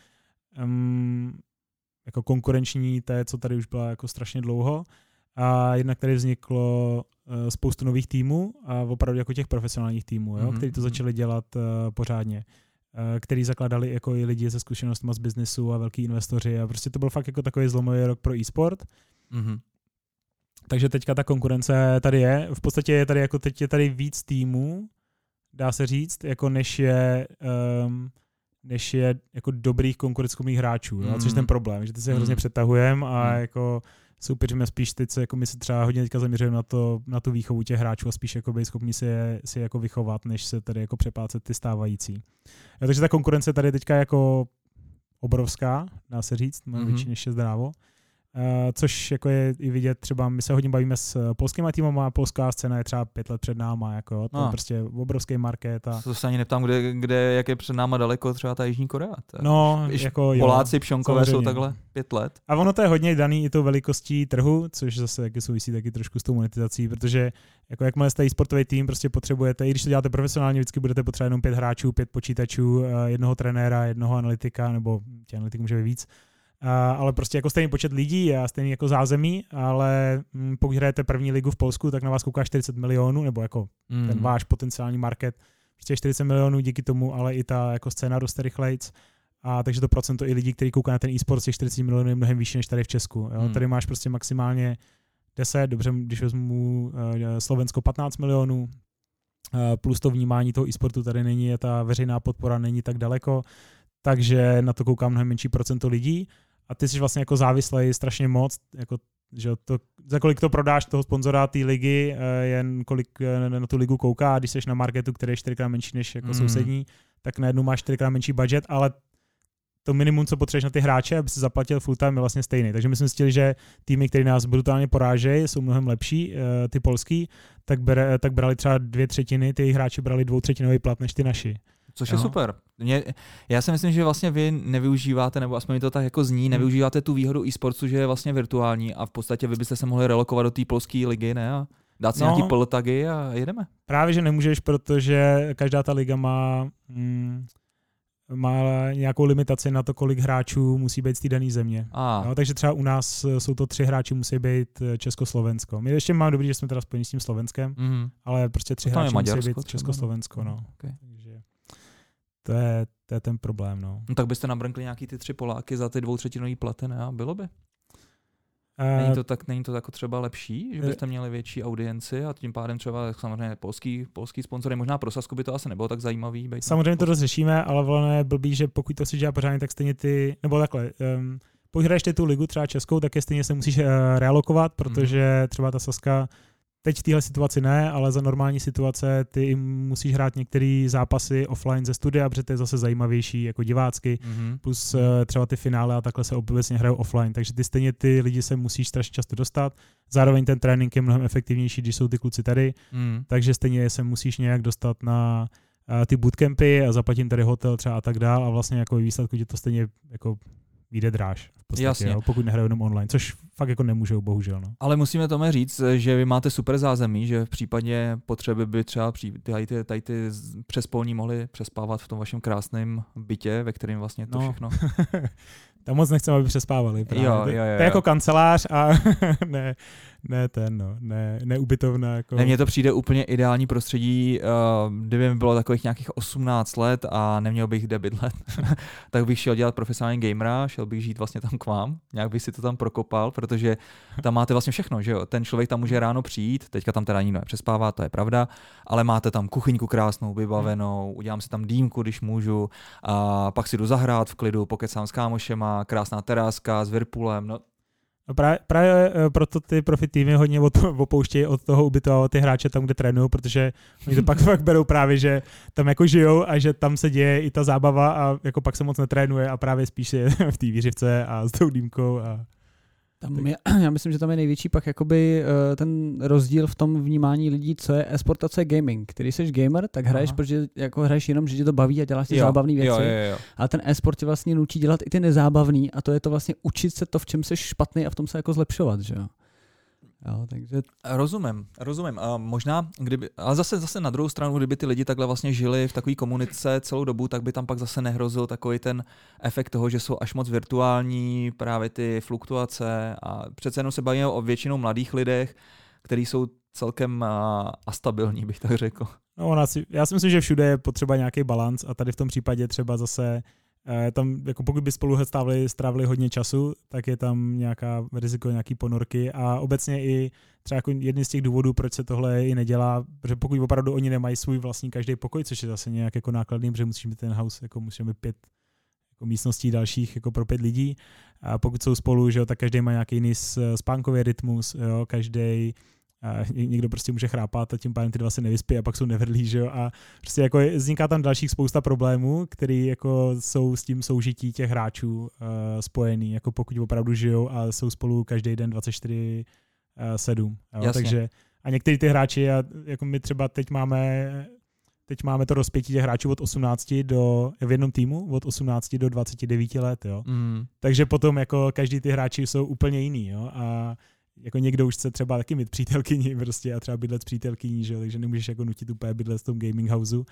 Jako konkurenční té, co tady už byla jako strašně dlouho. A jednak tady vzniklo spoustu nových týmů a opravdu jako těch profesionálních týmů, jo, který to začali dělat pořádně. Který zakládali jako i lidi se zkušenostmi z biznesu a velký investoři. A prostě to byl fakt jako takový zlomový rok pro e-sport. Takže teďka ta konkurence tady je. V podstatě je tady jako teď je tady víc týmů, dá se říct, jako než je jako dobrých konkurenceschopných hráčů, no? Což je ten problém, že ty se hrozně přetahujeme a jako soupeříme spíš teď se jako my se třeba hodně teďka zaměřujeme na tu výchovu těch hráčů a spíš jako být schopní si jako vychovat, než se tady jako přeplácet ty stávající. A takže ta konkurence tady teďka jako obrovská, dá se říct, mám větší než je zdrávo. Což jako je i vidět, třeba my se hodně bavíme s polskýma týmama, polská scéna je třeba 5 let před náma, jako, to je prostě obrovský market. A... To se ani neptám, jak je před náma daleko třeba ta Jižní Korea. No, jako, Poláci, Pšonkové jsou takhle 5 let. A ono to je hodně daný i tou velikostí trhu, což zase taky souvisí taky trošku s tou monetizací, protože jako jakmile jste sportový tým, prostě potřebujete, i když to děláte profesionálně, vždycky budete potřebovat jenom 5 hráčů, 5 počítačů, jednoho trenéra, jednoho analytika, nebo těch analytik může být víc. Ale prostě jako stejný počet lidí a stejný jako zázemí, ale pokud hrajete první ligu v Polsku, tak na vás kouká 40 milionů, nebo jako ten váš potenciální market, prostě 40 milionů díky tomu, ale i ta jako scéna roste rychlejc. A takže to procento i lidí, kteří kouká na ten e-sport z těch 40 milionů je mnohem vyšší než tady v Česku. Jo? Tady máš prostě maximálně 10, dobře, když vezmu Slovensko 15 milionů, plus to vnímání toho e-sportu tady není, ta veřejná podpora není tak daleko, takže na to kouká mnohem menší procento lidí. A ty jsi vlastně jako závislej strašně moc, jako, že to, za kolik to prodáš toho sponzora té ligy, jen kolik na tu ligu kouká, a když jsi na marketu, který je 4x menší než jako sousední, tak najednou máš 4x menší budget, ale to minimum, co potřebuješ na ty hráče, aby si zaplatil full time, je vlastně stejný. Takže my jsme zjistili, že týmy, které nás brutálně porážejí, jsou mnohem lepší, ty polský, tak brali třeba 2/3, ty hráči brali 2/3 plat než ty naši. což je super. Já si myslím, že vlastně vy nevyužíváte, nebo aspoň to tak jako zní, nevyužíváte tu výhodu e-sportu, že je vlastně virtuální a v podstatě vy byste se mohli relokovat do té polské ligy, ne? A dát si nějaký poltagy a jedeme. Právě, že nemůžeš, protože každá ta liga má... má nějakou limitaci na to, kolik hráčů musí být z té dané země. No, takže třeba u nás jsou to 3 hráči, musí být Československo. My ještě máme dobrý, že jsme teda spojení s tím Slovenskem, ale prostě 3 hráči musí být Československo. No. Okay. Takže to je ten problém. No, tak byste nabrnkli nějaký ty 3 Poláky za ty 2/3 platy, ne? Bylo by. Není to tak třeba lepší, že byste měli větší audienci a tím pádem třeba samozřejmě polský sponzory, možná pro Sazku by to asi nebylo tak zajímavý. Samozřejmě to rozřešíme, ale ono je blbý, že pokud to si dělá pořádně, tak stejně ty, nebo takhle, pokud hraješ tu ligu třeba českou, tak je stejně se musíš realokovat, protože třeba ta Sazka teď v téhle situaci ne, ale za normální situace ty musíš hrát některé zápasy offline ze studia, protože to je zase zajímavější jako divácky, plus třeba ty finále a takhle se obecně hrajou offline, takže ty stejně ty lidi se musíš strašně často dostat, zároveň ten trénink je mnohem efektivnější, když jsou ty kluci tady, takže stejně se musíš nějak dostat na ty bootcampy a zaplatím tady hotel třeba a tak dál a vlastně jako výsledku ti to stejně jako jde dráž v podstatě, jasně. Jo, pokud nehrajou jenom online, což fakt jako nemůžou, bohužel. No. Ale musíme tomu říct, že vy máte super zázemí, že v případě potřeby by třeba tady ty přespolní mohli přespávat v tom vašem krásném bytě, ve kterém vlastně to všechno... Tam moc nechceme, aby přespávali. Jo. To je jako kancelář a ne ubytovna. Jako... Ne, mně to přijde úplně ideální prostředí. Kdyby mi bylo takových nějakých 18 let a neměl bych kde bydlet, tak bych šel dělat profesionální gamera, šel bych žít vlastně tam k vám, nějak bych si to tam prokopal, protože tam máte vlastně všechno, že jo. Ten člověk tam může ráno přijít, teďka tam teda nikdo nepřespává, to je pravda, ale máte tam kuchyňku krásnou, vybavenou, udělám si tam dýmku, když můžu, a pak si jdu zahrát v klidu, pokecám s kámošema, krásná teráska s virpulem. No právě proto ty profi týmy hodně opouštějí od toho ubytovat ty hráče tam, kde trénují, protože oni to pak berou právě, že tam jako žijou a že tam se děje i ta zábava a jako pak se moc netrénuje a právě spíš je v té výřivce a s tou dýmkou. A... Já myslím, že tam je největší pak jakoby ten rozdíl v tom vnímání lidí, co je e-sport a co je gaming. Když jsi gamer, tak hraješ, protože jako hraješ jenom, že tě to baví a děláš ty zábavné věci. Jo. A ten e-sport tě vlastně nutí dělat i ty nezábavný a to je to vlastně učit se to, v čem jsi špatný a v tom se jako zlepšovat, že jo. Jo, takže... Rozumím. A možná, ale zase na druhou stranu, kdyby ty lidi takhle vlastně žili v takové komunice celou dobu, tak by tam pak zase nehrozil takový ten efekt toho, že jsou až moc virtuální, právě ty fluktuace a přece jenom se bavíme o většinou mladých lidech, kteří jsou celkem astabilní, bych tak řekl. No, já si myslím, že všude je potřeba nějaký balanc a tady v tom případě třeba zase tam, jako pokud by spolu strávili hodně času, tak je tam nějaká riziko nějaký ponorky a obecně i třeba jako jedný z těch důvodů, proč se tohle i nedělá, protože pokud opravdu oni nemají svůj vlastní každý pokoj, což je zase nějak jako nákladný, protože musíš mít ten house, jako musíme mít 5 jako místností dalších jako pro 5 lidí a pokud jsou spolu, že jo, tak každý má nějaký jiný spánkový rytmus, jo, každý někdo prostě může chrápat a tím pádem ty dva se nevyspí a pak jsou nevrlí, že jo, a prostě jako vzniká tam dalších spousta problémů, které jako jsou s tím soužití těch hráčů spojený, jako pokud opravdu žijou a jsou spolu každý den 24/7, jo? Takže a někteří ty hráči, jako my třeba teď máme to rozpětí těch hráčů od 18 v jednom týmu, od 18 do 29 let, jo. Takže potom jako každý ty hráči jsou úplně jiný, jo, a jako někdo už chce třeba taky mít přítelkyni prostě a třeba bydlet s přítelkyní, že? Takže nemůžeš jako nutit úplně bydlet v tom gaming houseu.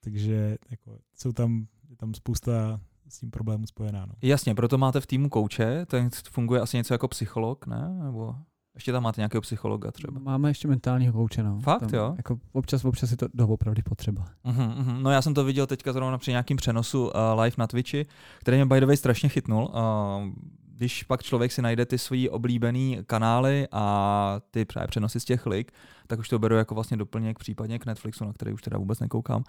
Takže jako jsou tam, je tam spousta s tím problémů spojená. No. Jasně, proto máte v týmu kouče, ten funguje asi něco jako psycholog, ne? Nebo ještě tam máte nějakého psychologa třeba? Máme ještě mentálního kouče, no. Fakt, tam, jo? Jako občas je to doopravdy potřeba. No já jsem to viděl teďka zrovna při nějakým přenosu live na Twitchi, který mě by the way strašně chytnul. Když pak člověk si najde ty svoji oblíbený kanály a ty právě přenosy z těch lig, tak už to beru jako vlastně doplněk případně k Netflixu, na který už teda vůbec nekoukám.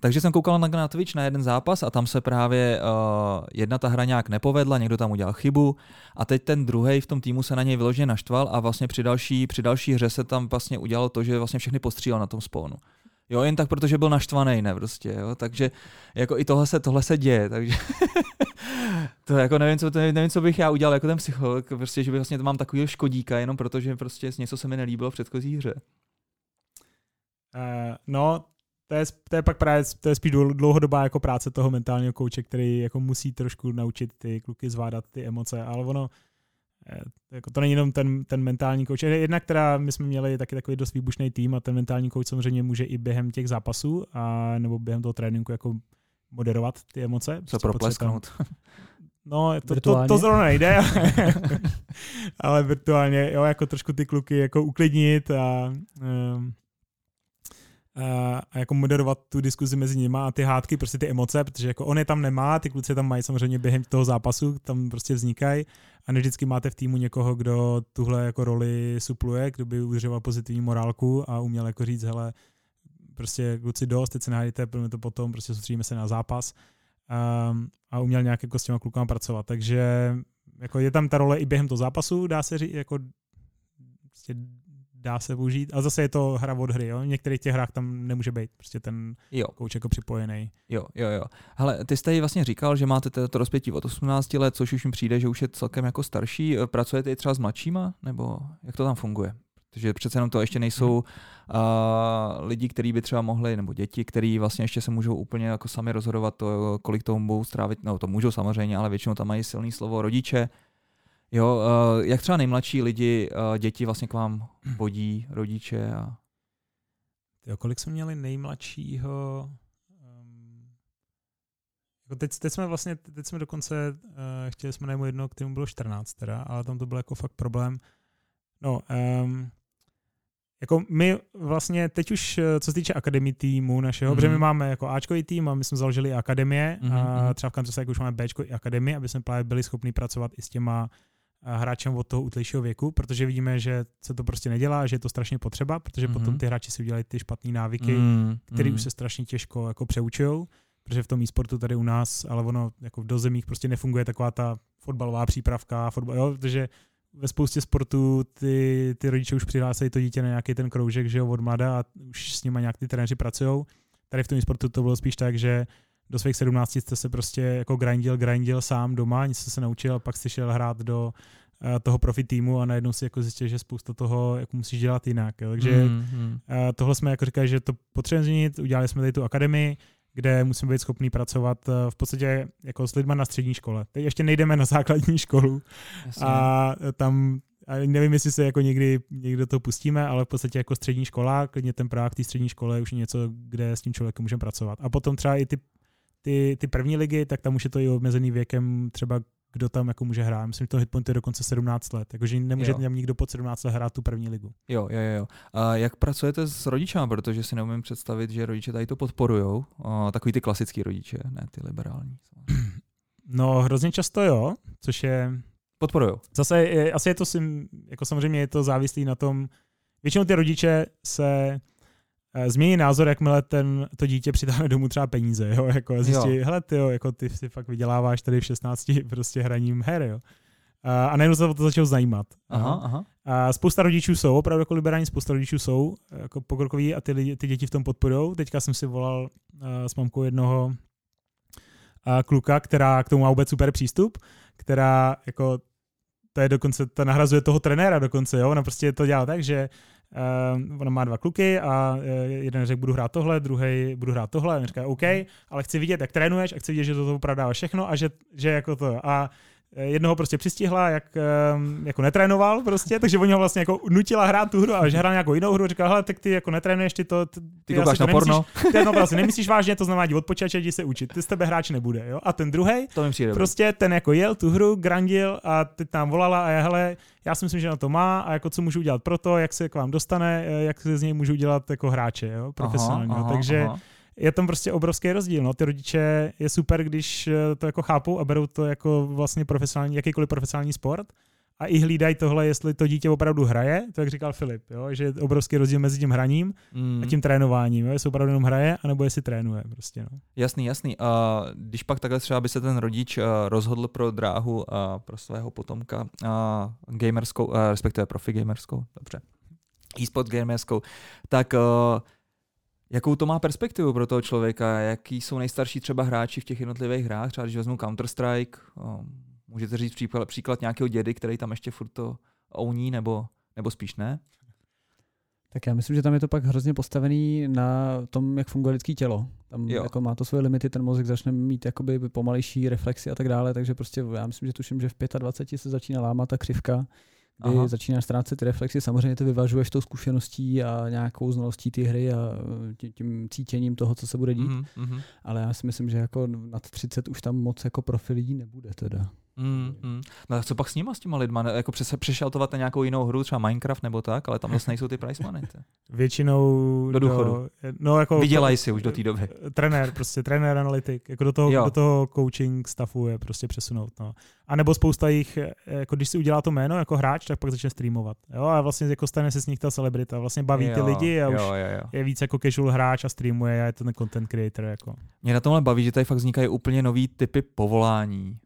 Takže jsem koukal na Twitch na jeden zápas a tam se právě jedna ta hra nějak nepovedla, někdo tam udělal chybu a teď ten druhej v tom týmu se na něj vyloženě naštval a vlastně při další hře se tam vlastně udělalo to, že vlastně všechny postřílel na tom spawnu. Jo, jen tak, protože byl naštvaný, ne prostě, jo, takže jako i tohle se děje, takže to jako nevím, co bych já udělal jako ten psycholog, prostě, že by vlastně to mám takovýho škodíka, jenom protože prostě něco se mi nelíbilo v předchozí hře. No, To je pak právě to je spíš dlouhodobá jako práce toho mentálního kouče, který jako musí trošku naučit ty kluky zvládat ty emoce, ale ono jako to není jenom ten mentální kouč. Jednak teda my jsme měli taky takový dost výbušný tým a ten mentální kouč samozřejmě může i během těch zápasů a nebo během toho tréninku jako moderovat ty emoce. Co proplesknout. No, to zrovna nejde, ale virtuálně, jo, jako trošku ty kluky jako uklidnit a jako moderovat tu diskuzi mezi nima a ty hádky, prostě ty emoce, protože jako on je tam nemá, ty kluci tam mají samozřejmě během toho zápasu, tam prostě vznikají a ne vždycky máte v týmu někoho, kdo tuhle jako roli supluje, kdo by udržoval pozitivní morálku a uměl jako říct, hele, prostě kluci dost, teď se nahádíte, pojďme to potom, prostě soustředíme se na zápas a uměl nějak jako s těma klukama pracovat, takže jako je tam ta role i během toho zápasu, dá se říct, jako prostě dá se použít, ale zase je to hra od hry, jo? V některých těch hrách tam nemůže být prostě ten kouč jako připojený. Jo. Hele, ty jste vlastně říkal, že máte to rozpětí od 18 let, což už mi přijde, že už je celkem jako starší. Pracujete i třeba s mladšíma? Nebo jak to tam funguje? Protože přece jenom to ještě nejsou lidi, kteří by třeba mohli, nebo děti, kteří vlastně ještě se můžou úplně jako sami rozhodovat to, kolik toho budou strávit, no to můžou samozřejmě, ale většinou tam mají silný slovo rodiče. Jo, jak třeba nejmladší lidi, děti vlastně k vám bodí, rodiče a... Jo, kolik jsme měli nejmladšího... Teď jsme dokonce, chtěli jsme najmout jednoho, kterému bylo 14 teda, ale tam to byl jako fakt problém. No, jako my vlastně teď už, co se týče akademii týmu našeho, protože my máme jako Ačkový tým a my jsme založili akademie a třeba v Counter-Strike už máme Bčko i akademie, aby jsme právě byli schopni pracovat i s těma hráčem od toho útlejšího věku, protože vidíme, že se to prostě nedělá, že je to strašně potřeba, protože potom ty hráči si udělají ty špatné návyky, které už se strašně těžko jako přeučujou, protože v tom e-sportu tady u nás, ale ono jako v dozemích prostě nefunguje taková ta fotbalová přípravka, protože ve spoustě sportů ty rodiče už přihlásejí to dítě na nějaký ten kroužek, že jo, od mladá a už s nima nějak ty trenéři pracujou. Tady v tom sportu to bylo spíš tak, že do svých 17 jste se prostě jako grindil sám doma, nic jste se naučil a pak jste šel hrát do toho profi týmu a najednou si jako zjistil, že spousta toho jako musíš dělat jinak. Jo. Takže tohle jsme jako říkali, že to potřebujeme změnit, udělali jsme tady tu akademii, kde musíme být schopní pracovat v podstatě jako s lidma na střední škole. Teď ještě nejdeme na základní školu. Jasně. A tam, nevím, jestli se jako někdy do toho pustíme, ale v podstatě jako střední škola, klidně ten práh té střední škole už je něco, kde s tím člověkem můžeme pracovat. A potom třeba i ty první ligy, tak tam už je to i omezený věkem, třeba kdo tam jako může hrát. Myslím, že to Hitpoint je dokonce 17 let, takže nemůže tam nikdo pod 17 let hrát tu první ligu. Jo. A jak pracujete s rodičem, protože si neumím představit, že rodiče tady to podporujou, takový ty klasický rodiče, ne ty liberální. No, hrozně často jo, což je... Podporujou. Zase asi je to, jako samozřejmě je to závislý na tom, většinou ty rodiče se... Změní názor, jakmile to dítě přitáhne domů třeba peníze, jo, jako zjistí, hele tyjo, jako ty si fakt vyděláváš tady v 16 prostě hraním her, jo. A najednou se to začalo zajímat. Aha. A spousta rodičů jsou, opravdu jako liberální, spousta rodičů jsou jako pokrokoví a ty děti v tom podporujou. Teďka jsem si volal s mamkou jednoho kluka, která k tomu má vůbec super přístup, která jako, to je dokonce, ta nahrazuje toho trenéra dokonce, jo, ona prostě to dělá tak, že ona má dva kluky a jeden řekl, budu hrát tohle, druhý budu hrát tohle. A on říká, OK, ale chci vidět, jak trénuješ a chci vidět, že to opravdu dává všechno a že jako to. A jednoho prostě přistihla, jak jako netrénoval prostě, takže oni ho vlastně jako nutila hrát tu hru a že hrál nějakou jinou hru, říkala, hele, tak ty jako netrénuješ, ty koukáš na porno. Ty prostě nemyslíš vážně, to znamená jdi od počítače, jdi se učit, ty z tebe hráč nebude, jo. A ten druhej, prostě ten jako jel tu hru, grandil a teď tam volala a hele, já si myslím, že na to má a jako co můžu udělat pro to, jak se k vám dostane, jak se z něj můžu udělat jako hráče, jo, profesionálně. Takže je tam prostě obrovský rozdíl. No. Ty rodiče je super, když to jako chápou a berou to jako vlastně profesionální, jakýkoliv profesionální sport a i hlídají tohle, jestli to dítě opravdu hraje, to jak říkal Filip, jo? Že je obrovský rozdíl mezi tím hraním a tím trénováním, jo? Jestli opravdu jenom hraje, anebo jestli trénuje. Prostě, no. Jasný. Když pak takhle třeba by se ten rodič rozhodl pro dráhu pro svého potomka gamerskou, respektive profi gamerskou, dobře, e-sport gamerskou, tak... Jakou to má perspektivu pro toho člověka? Jaký jsou nejstarší třeba hráči v těch jednotlivých hrách? Třeba když vezmu Counter-Strike, můžete říct příklad nějakého dědy, který tam ještě furt to ouní, nebo spíš ne? Tak já myslím, že tam je to pak hrozně postavený na tom, jak funguje lidský tělo. Tam jako má to svoje limity, ten mozek začne mít jakoby pomalejší reflexy a tak dále, takže prostě já myslím, že tuším, že v 25 se začíná lámat ta křivka, kdy začínáš ztrácet ty reflexy, samozřejmě to vyvažuješ tou zkušeností a nějakou znalostí ty hry a tím cítěním toho, co se bude dít. Mm-hmm. Ale já si myslím, že jako nad 30 už tam moc jako profil lidí nebude teda. No co pak s těma lidma? Jako přešaltovat na nějakou jinou hru, třeba Minecraft nebo tak, ale tam vlastně nejsou ty prize money. Většinou do důchodu. No, jako vydělají si už do té doby. Trenér, analytik, jako do toho coaching staffu je prostě přesunout. No. A nebo spousta jich, jako když si udělá to jméno jako hráč, tak pak začne streamovat. Jo, a vlastně jako stane se s nich ta celebrita, vlastně baví ty lidi a už je víc jako casual hráč a streamuje a je to ten content creator. Jako. Mě na tomhle baví, že tady fakt vznikají úplně nový typy povolání,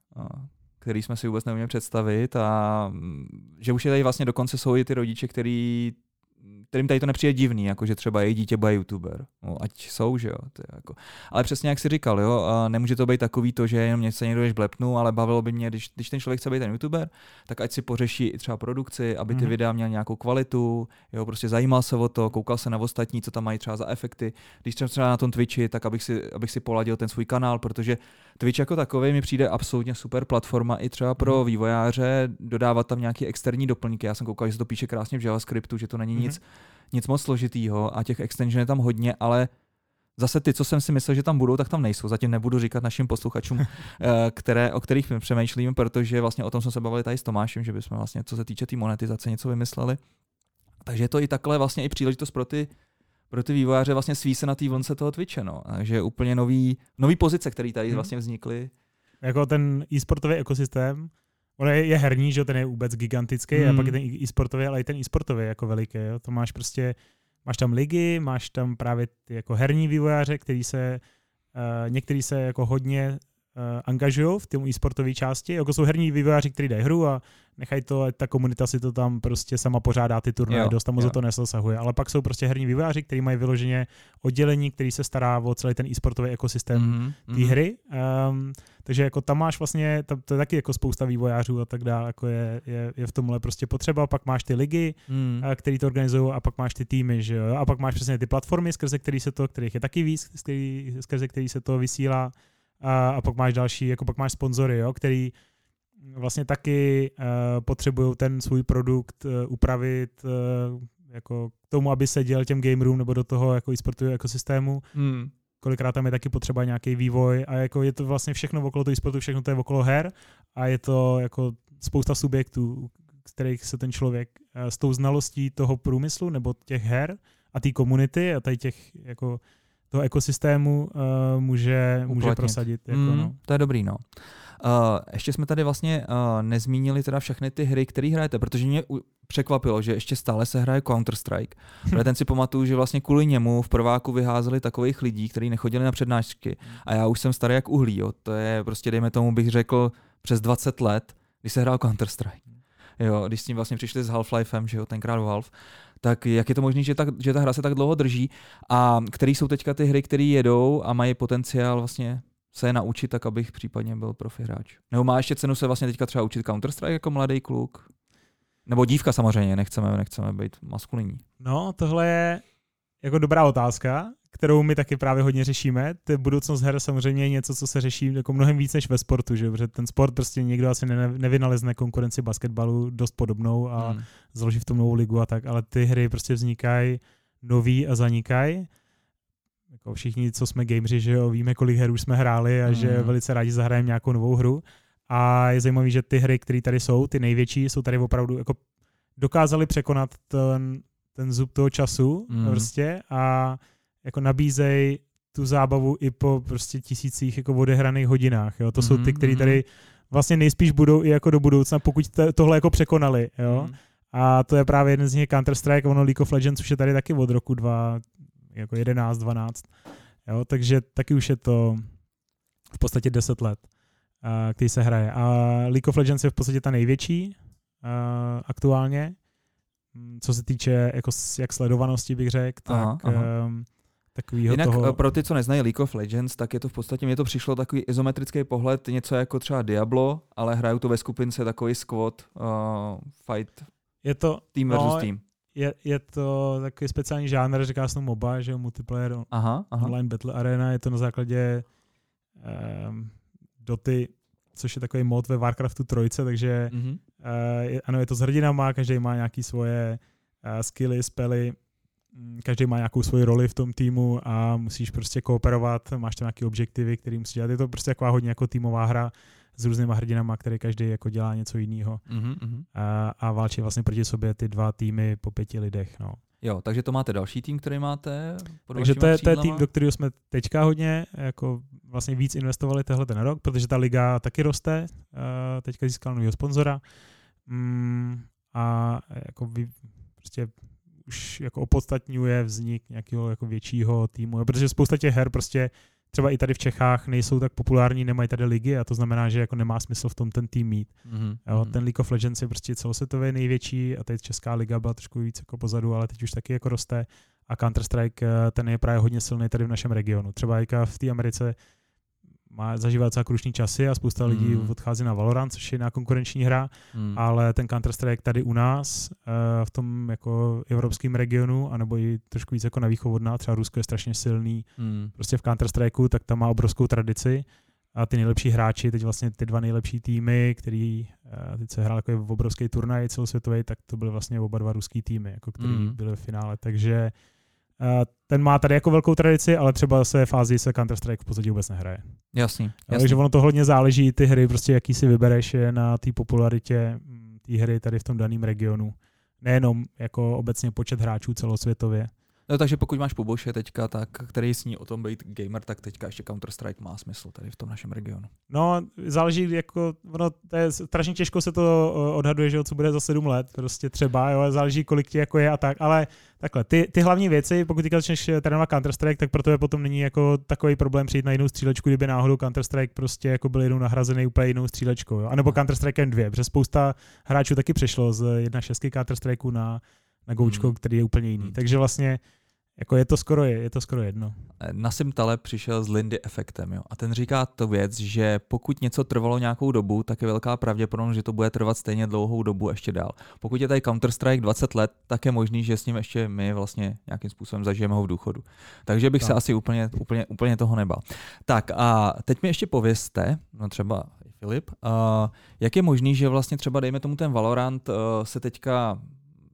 který jsme si vůbec neuměli představit a že už je tady vlastně dokonce jsou i ty rodiče, kterým tady to nepřijde divný, jako že třeba její dítě bude youtuber. No, ať jsou, že jo. To je jako. Ale přesně jak jsi říkal, jo, a nemůže to být takový to, že jenom něco někdo jež blepnu, ale bavilo by mě, když ten člověk chce být ten youtuber, tak ať si pořeší i třeba produkci, aby ty videa měly nějakou kvalitu, jo, prostě zajímal se o to, koukal se na ostatní, co tam mají třeba za efekty. Když třeba na tom Twitchi, tak abych si poladil ten svůj kanál, protože Twitch jako takový mi přijde absolutně super platforma i třeba pro vývojáře, dodávat tam nějaké externí doplňky. Já jsem koukal, že se to píše krásně v JavaScriptu, že to není nic moc složitýho a těch extension je tam hodně, ale zase ty, co jsem si myslel, že tam budou, tak tam nejsou. Zatím nebudu říkat našim posluchačům, o kterých my přemýšlíme, protože vlastně o tom jsme se bavili tady s Tomášem, že bychom vlastně, co se týče té monetizace, něco vymysleli. Takže je to i takhle vlastně i příležitost pro ty vývojáře vlastně sví se na té vlnce toho Twitche, no. Takže úplně nový pozice, které tady vlastně vznikly. Jako ten e-sportový ekosystém, ono je herní, že ten je vůbec gigantický a pak je ten e-sportový, ale i ten e-sportový jako veliký. Jo? To máš prostě, máš tam ligy, máš tam právě ty jako herní vývojáře, některý se jako hodně angažují v tom e-sportové části. Jako jsou herní vývojáři, kteří dají hru a nechají to, ať ta komunita si to tam prostě sama pořádá ty turnaje, dost tam za to nezasahuje. Ale pak jsou prostě herní vývojáři, kteří mají vyloženě oddělení, který se stará o celý ten e-sportový ekosystém té hry. Takže jako tam máš vlastně, to je taky jako spousta vývojářů a tak dále, jako je v tomhle prostě potřeba. Pak máš ty ligy, které to organizují a pak máš ty týmy, že jo? A pak máš přesně ty platformy, skrze který se to, kterých je taky víc, skrze který se to vysílá. A pak máš další, jako pak máš sponzory, jo, který vlastně taky potřebují ten svůj produkt upravit jako k tomu, aby seděl těm gamerům nebo do toho jako e-sportového ekosystému. Kolikrát tam je taky potřeba nějaký vývoj a jako je to vlastně všechno okolo toho e-sportu, všechno to je okolo her a je to jako spousta subjektů, kterých se ten člověk s tou znalostí toho průmyslu nebo těch her a té komunity a tady těch jako toho ekosystému může prosadit. Jako, no. To je dobrý, no. Ještě jsme tady vlastně nezmínili teda všechny ty hry, které hrajete, protože mě překvapilo, že ještě stále se hraje Counter-Strike. Ale ten si pamatuju, že vlastně kvůli němu v prváku vyházeli takových lidí, kteří nechodili na přednášky. A já už jsem starý jak uhlí, jo. To je prostě, dejme tomu, bych řekl, přes 20 let, když se hrál Counter-Strike. Jo, když s tím vlastně přišli s Half-Lifem, že jo, tenkrát v Valve, tak jak je to možné, že ta hra se tak dlouho drží a které jsou teďka ty hry, které jedou a mají potenciál vlastně se je naučit tak, abych případně byl profi hráč. Nebo má ještě cenu se vlastně teďka třeba učit Counter-Strike jako mladý kluk? Nebo dívka samozřejmě, nechceme být maskulinní. No, tohle je jako dobrá otázka, kterou my taky právě hodně řešíme. To je budoucnost her samozřejmě něco, co se řeší jako mnohem víc než ve sportu, že? Protože ten sport prostě někdo asi nevynalezne konkurenci basketbalu dost podobnou a založí v tom novou ligu a tak, ale ty hry prostě vznikají nový a zanikají. Jako všichni, co jsme gameři, že jo, víme, kolik her už jsme hráli a že velice rádi zahrajeme nějakou novou hru. A je zajímavé, že ty hry, které tady jsou, ty největší, jsou tady opravdu jako dokázaly překonat ten zub toho času prostě a jako nabízejí tu zábavu i po prostě tisících jako odehraných hodinách. Jo? To jsou ty, které tady vlastně nejspíš budou i jako do budoucna, pokud tohle jako překonali. Jo? A to je právě jeden z nich Counter-Strike, ono League of Legends už je tady taky od roku 2011, 12. Jo? Takže taky už je to v podstatě 10 let, který se hraje. A League of Legends je v podstatě ta největší aktuálně. Co se týče jako jak sledovanosti, bych řekl, tak... Aha. Jinak toho... pro ty, co neznají League of Legends, tak je to v podstatě, mně to přišlo takový izometrický pohled, něco jako třeba Diablo, ale hrajou to ve skupince takový squad, fight, je to, team versus team. je to takový speciální žánr, říká se tomu MOBA, že multiplayer online battle arena, je to na základě Doty, což je takový mod ve Warcraftu 3, takže ano, je to s hrdinama, každý má nějaké svoje skilly, spely, každý má nějakou svoji roli v tom týmu a musíš prostě kooperovat, máš tam nějaké objektivy, které musíš dělat. Je to prostě taková hodně jako týmová hra s různýma hrdinama, který každý jako dělá něco jiného a válčí vlastně proti sobě ty dva týmy po 5 lidech. No. Jo, takže to máte další tým, který máte? Takže to je tým, do kterého jsme teďka hodně jako vlastně víc investovali tehle ten rok, protože ta liga taky roste, teďka získal novýho sponzora a jako prostě už jako opodstatňuje vznik nějakého jako většího týmu, protože spousta těch her prostě třeba i tady v Čechách nejsou tak populární, nemají tady ligy a to znamená, že jako nemá smysl v tom ten tým mít. Jo, ten League of Legends je prostě celosvětově největší a teď česká liga byla trošku víc jako pozadu, ale teď už taky jako roste a Counter-Strike ten je právě hodně silný tady v našem regionu. Třeba v té Americe zažívá celá krušný časy a spousta lidí odchází na Valorant, což je jiná konkurenční hra, ale ten Counter-Strike tady u nás, v tom jako evropském regionu, anebo i trošku víc jako na východ od nás, třeba Rusko je strašně silný, prostě v Counter-Strikeu, tak tam má obrovskou tradici a ty nejlepší hráči, teď vlastně ty dva nejlepší týmy, který teď se hrál takový obrovský turnaj celosvětový, tak to byly vlastně oba dva ruský týmy, jako který byly v finále, takže ten má tady jako velkou tradici, ale třeba se v Ázii se Counter-Strike v podstatě vůbec nehraje. Jasný. Takže ono to hodně záleží, ty hry, prostě jaký si vybereš, je na té popularitě té hry tady v tom daném regionu. Nejenom jako obecně počet hráčů celosvětově. No, takže pokud máš poboše teďka, tak který sní o tom být gamer, tak teďka ještě Counter-Strike má smysl tady v tom našem regionu. No, záleží jako, ono to je strašně těžko se to odhaduje, že co bude za 7 let, prostě třeba, jo, záleží kolik ti jako je a tak, ale takhle, ty hlavní věci, pokud teďka začneš trénovat Counter-Strike, tak proto je potom není jako takový problém přijít na jinou střílečku, kdyby náhodou Counter-Strike prostě jako byl jednou nahrazený úplně jinou střílečkou, jo, anebo Counter-Strike 2, protože spousta hráčů taky přešlo z 1.6 Counter-Strikeu na goučko, který je úplně jiný. Takže vlastně jako je to skoro jedno. Nassim Taleb přišel s Lindy efektem, jo. A ten říká to věc, že pokud něco trvalo nějakou dobu, tak je velká pravděpodobnost, že to bude trvat stejně dlouhou dobu ještě dál. Pokud je tady Counter-Strike 20 let, tak je možný, že s ním ještě my vlastně nějakým způsobem zažijeme ho v důchodu. Takže bych se asi úplně toho nebal. Tak a teď mi ještě povězte, no třeba Filip, jak je možný, že vlastně třeba dejme tomu ten Valorant se teďka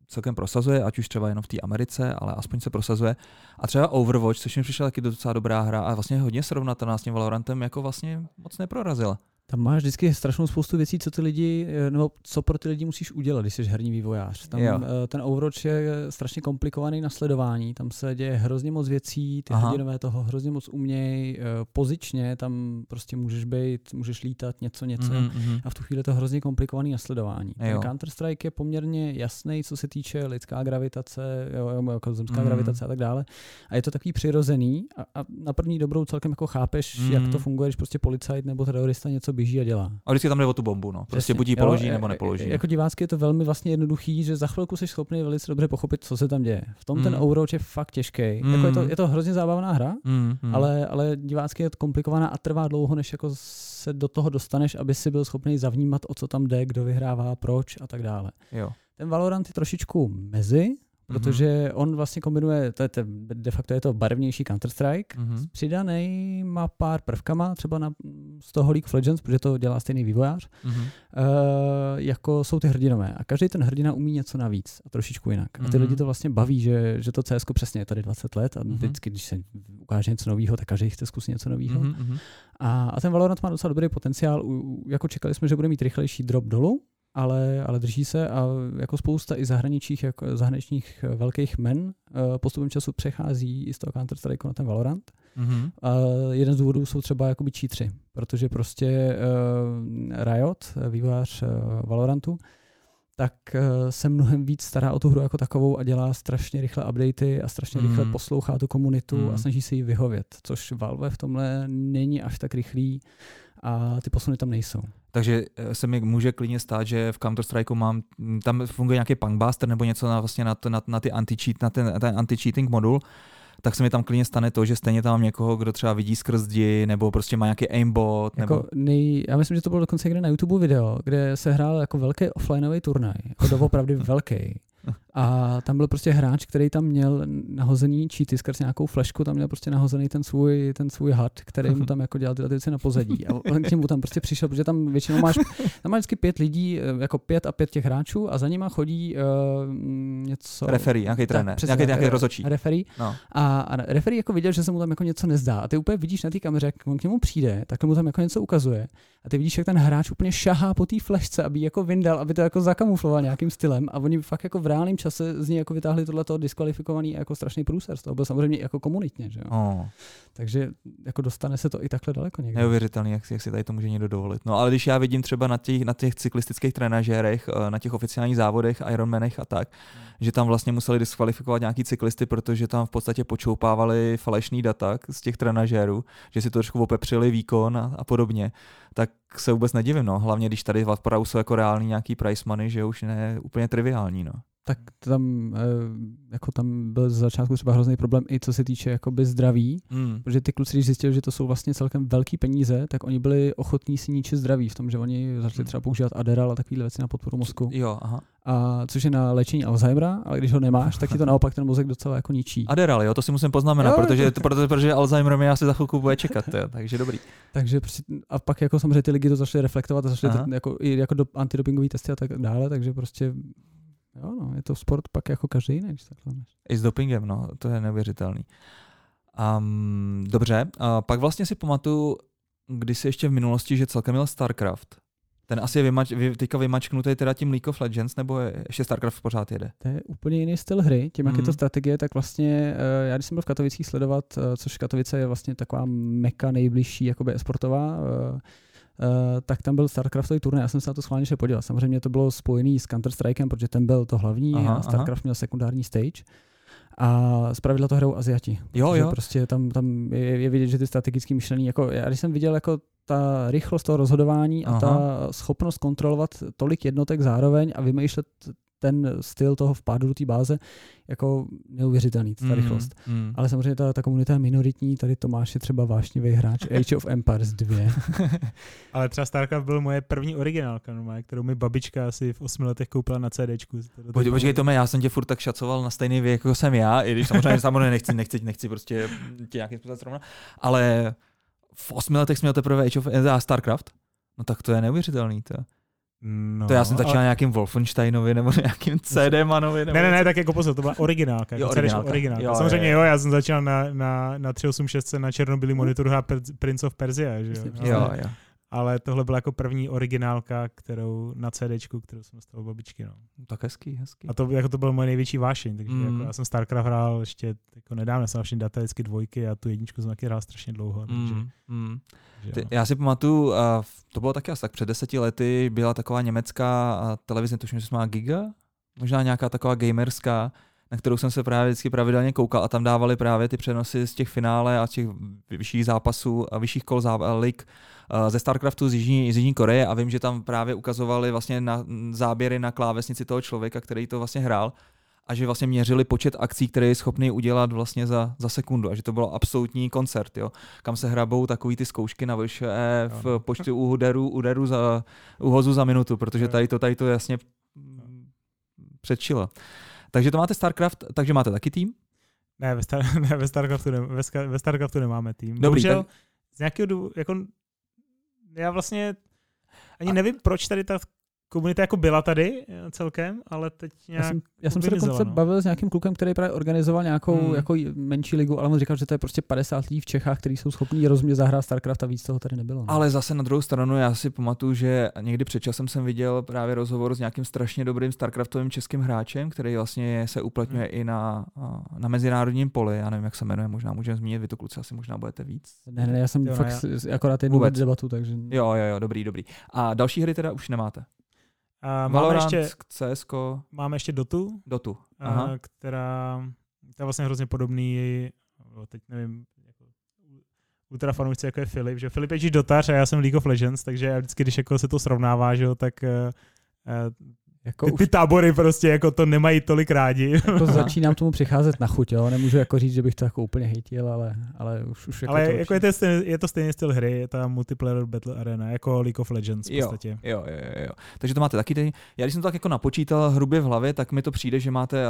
celkem prosazuje, ať už třeba jenom v té Americe, ale aspoň se prosazuje. A třeba Overwatch, což mi přišla taky docela dobrá hra a vlastně hodně srovnatelná s tím Valorantem, jako vlastně moc neprorazila. Tam máš vždycky strašnou spoustu věcí, co pro ty lidi musíš udělat, když jsi herní vývojář. Tam ten Overwatch je strašně komplikovaný na sledování, tam se děje hrozně moc věcí, ty hrdinové toho hrozně moc umějí, pozičně tam prostě můžeš lítat něco a v tu chvíli to hrozně komplikovaný na sledování. Counter-Strike je poměrně jasný, co se týče lidská gravitace, jako zemská gravitace a tak dále. A je to takový přirozený a na první dobrou celkem jako chápeš, jak to funguje, když prostě policajt nebo terorista něco běží a dělá. A vždycky tam jde o tu bombu, no. Prostě buď ji položí nebo nepoloží. Jako divácky je to velmi vlastně jednoduchý, že za chvilku jsi schopný velice dobře pochopit, co se tam děje. V tom ten Overwatch je fakt těžký. Jako je to hrozně zábavná hra, ale divácky je to komplikovaná a trvá dlouho, než jako se do toho dostaneš, aby si byl schopný zavnímat, o co tam jde, kdo vyhrává, proč a tak dále. Jo. Ten Valorant je trošičku mezi, protože on vlastně kombinuje, de facto je to barevnější Counter-Strike, přidanej má pár prvkama, třeba z toho League of Legends, protože to dělá stejný vývojář, jako jsou ty hrdinové. A každý ten hrdina umí něco navíc a trošičku jinak. A ty lidi to vlastně baví, že to CSko přesně je tady 20 let a vždycky, když se ukáže něco nového, tak každý chce zkusit něco nového. A ten Valorant má docela dobrý potenciál, jako čekali jsme, že bude mít rychlejší drop dolů, ale drží se a jako spousta i zahraničních velkých men postupem času přechází i z toho Counter-Strike na ten Valorant. A jeden z důvodů jsou třeba jakoby cheatři, protože prostě Riot, vývojář Valorantu, tak se mnohem víc stará o tu hru jako takovou a dělá strašně rychle updaty a strašně rychle poslouchá tu komunitu a snaží se jí vyhovět, což Valve v tomhle není až tak rychlý a ty posuny tam nejsou. Takže se mi může klidně stát, že v Counter-Strikeu tam funguje nějaký punkbuster nebo něco na ty anti-cheat, na ten anti-cheating modul, tak se mi tam klidně stane to, že stejně tam mám někoho, kdo třeba vidí skrz zdi, nebo prostě má nějaký aimbot. Nebo... Já myslím, že to bylo dokonce někde na YouTube video, kde se hrál jako velký offlineový turnaj. Jako doopravdy velký. A tam byl prostě hráč, který tam měl nahozený cheaty skrz nějakou flešku, tam měl prostě nahozený ten svůj had, který mu tam jako dělal tyhle věci na pozadí. A on k němu tam prostě přišel, protože tam většinou máš vždycky 5 lidí, jako 5 těch hráčů a za nima chodí něco... Referí, nějaký trenér, nějaký rozhodčí. Referí. No. A referí jako viděl, že se mu tam jako něco nezdá. A ty úplně vidíš na té kameře, jak on k němu přijde, tak mu tam jako něco ukazuje. A ty vidíš, jak ten hráč úplně šahá po té flešce, aby ji jako vyndal, aby to jako zakamufloval nějakým stylem. A oni fakt jako v reálném čase z ní jako vytáhli tohleto diskvalifikovaný jako strašný průser. To byl samozřejmě jako komunitně, že jo. Oh. Takže jako dostane se to i takhle daleko někde. Neuvěřitelný, jak si tady to může někdo dovolit. No, ale když já vidím třeba na těch cyklistických trenažérech, na těch oficiálních závodech, Ironmanech a tak, že tam vlastně museli diskvalifikovat nějaký cyklisty, protože tam v podstatě počoupávali falešný data z těch trenažérů, že si to trošku opepřili výkon a podobně. Tak se vůbec nedivím, no. Hlavně když tady opravdu jsou jako reální nějaký price money, že už ne úplně triviální, no. Tak tam byl z začátku třeba hrozný problém i co se týče jakoby zdraví, protože ty kluci, když zjistili, že to jsou vlastně celkem velký peníze, tak oni byli ochotní si ničit zdraví v tom, že oni začali třeba používat Adderall a takovýhle věci na podporu mozku. Jo, aha. A což je na léčení Alzheimera, ale když ho nemáš, tak ti to naopak ten mozek docela jako ničí. Adderall, jo, to si musím poznamenat, jo, protože Alzheimer mě asi za chvilku bude čekat, jo, takže dobrý. Takže a pak jako samozřejmě ty ligy to začaly reflektovat a začaly jako do antidopingové testy a tak dále, takže prostě jo, no, je to sport pak jako každý jiný, když takhle máš. I s dopingem, no, to je neuvěřitelný. Dobře, pak vlastně si pamatuju, když si ještě v minulosti, že celkem měl StarCraft. Ten asi je teďka vymačknutý teda tím League of Legends, nebo ještě StarCraft pořád jede? To je úplně jiný styl hry, tím, jak je to strategie, tak vlastně já když jsem byl v Katovicích sledovat, což Katovice je vlastně taková meka nejbližší, jakoby esportová, tak tam byl StarCraftový turnaj, já jsem se na to schválně šel podívat. Samozřejmě to bylo spojený s Counter-Strikem, protože ten byl to hlavní a StarCraft měl sekundární stage. A zpravidla to hrajou Asiati. Jo. Prostě tam je vidět, že ty strategicky myšlení, jako já když jsem viděl jako ta rychlost toho rozhodování a ta schopnost kontrolovat tolik jednotek zároveň a vymýšlet ten styl toho vpádu do té báze jako neuvěřitelný, ta rychlost. Ale samozřejmě ta komunita je minoritní, tady Tomáš je třeba vášnivý hráč Age of Empires 2. Ale třeba StarCraft byl moje první originálka, kterou mi babička asi v 8 letech koupila na CDčku. Počkej Tome, já jsem tě furt tak šacoval na stejný věk, jako jsem já, i když samozřejmě nechci prostě tě nějakým způsobem srovnat, ale v 8 letech jsem měl teprve Age of Empires a StarCraft, no tak to je neuvěřitelný to. No, to já jsem začal nějakým Wolfensteinovi nebo nějakým CD-manovi. Ne, tak jako pozor, to byla originálka. Jo, originálka. Samozřejmě jo, já jsem začal na 386 na černobílý monitoru hrát Prince of Persia, že jo. Ale tohle byla jako první originálka, kterou na CDčku, kterou jsem dostal od babičky, no. Tak hezký. A to jako to byl moje největší vášeň, takže jako já jsem StarCraft hrál ještě jako nedávno, jsem všechny data vždycky dvojky a tu jedničku jsem taky hrál strašně dlouho, takže já si pamatuju, to bylo taky asi tak před 10 lety, byla taková německá televize, tuším, že se má Giga, možná nějaká taková gamerská, na kterou jsem se právě vždycky pravidelně koukal a tam dávali právě ty přenosy z těch finále a z těch vyšších zápasů a vyšších kol lig ze StarCraftu z Jižní Koreje a vím, že tam právě ukazovali vlastně na záběry na klávesnici toho člověka, který to vlastně hrál a že vlastně měřili počet akcí, které je schopný udělat vlastně za sekundu a že to bylo absolutní koncert, jo, kam se hrabou takový ty zkoušky na VŠE v počtu úhozů za minutu, protože tady to jasně předčilo. Takže to máte StarCraft, takže máte taky tým? Ne, ve StarCraftu nemáme tým. Dobrý, bohužel, tak... z nějakého důvodu, jako já vlastně ani nevím, proč tady ta komunita jako byla tady celkem, ale teď nějak já jsem se dokonce bavil s nějakým klukem, který právě organizoval nějakou jako menší ligu, ale on říkal, že to je prostě 50 lidí v Čechách, kteří jsou schopní rozumně zahrát StarCraft a víc toho tady nebylo. Ne? Ale zase na druhou stranu já si pamatuju, že někdy před časem jsem viděl právě rozhovor s nějakým strašně dobrým StarCraftovým českým hráčem, který vlastně se uplatňuje i na mezinárodním poli. Já nevím, jak se jmenuje, možná můžeme zmínit, vy to kluci asi možná budete víc. Ne, já jsem fakt akorát jednou debatu, takže jo, dobrý. A další hry teda už nemáte. Valorant, CSko. Máme ještě Dotu. Aha. Která je vlastně hrozně podobný, teď nevím, jako ultrafanoušci, jako je Filip, že Filip je dotař a já jsem League of Legends, takže já vždycky, když jako se to srovnává, že, tak Jako ty tábory prostě jako to nemají tolik rádi. Jako začínám tomu přicházet na chuť, jo. Nemůžu jako říct, že bych to jako úplně hejtil, ale už jako ale to jako je to stejný styl hry, je ta multiplayer battle arena, jako League of Legends v podstatě. Jo. Takže to máte taky tady. Já když jsem to tak jako napočítal hrubě v hlavě, tak mi to přijde, že máte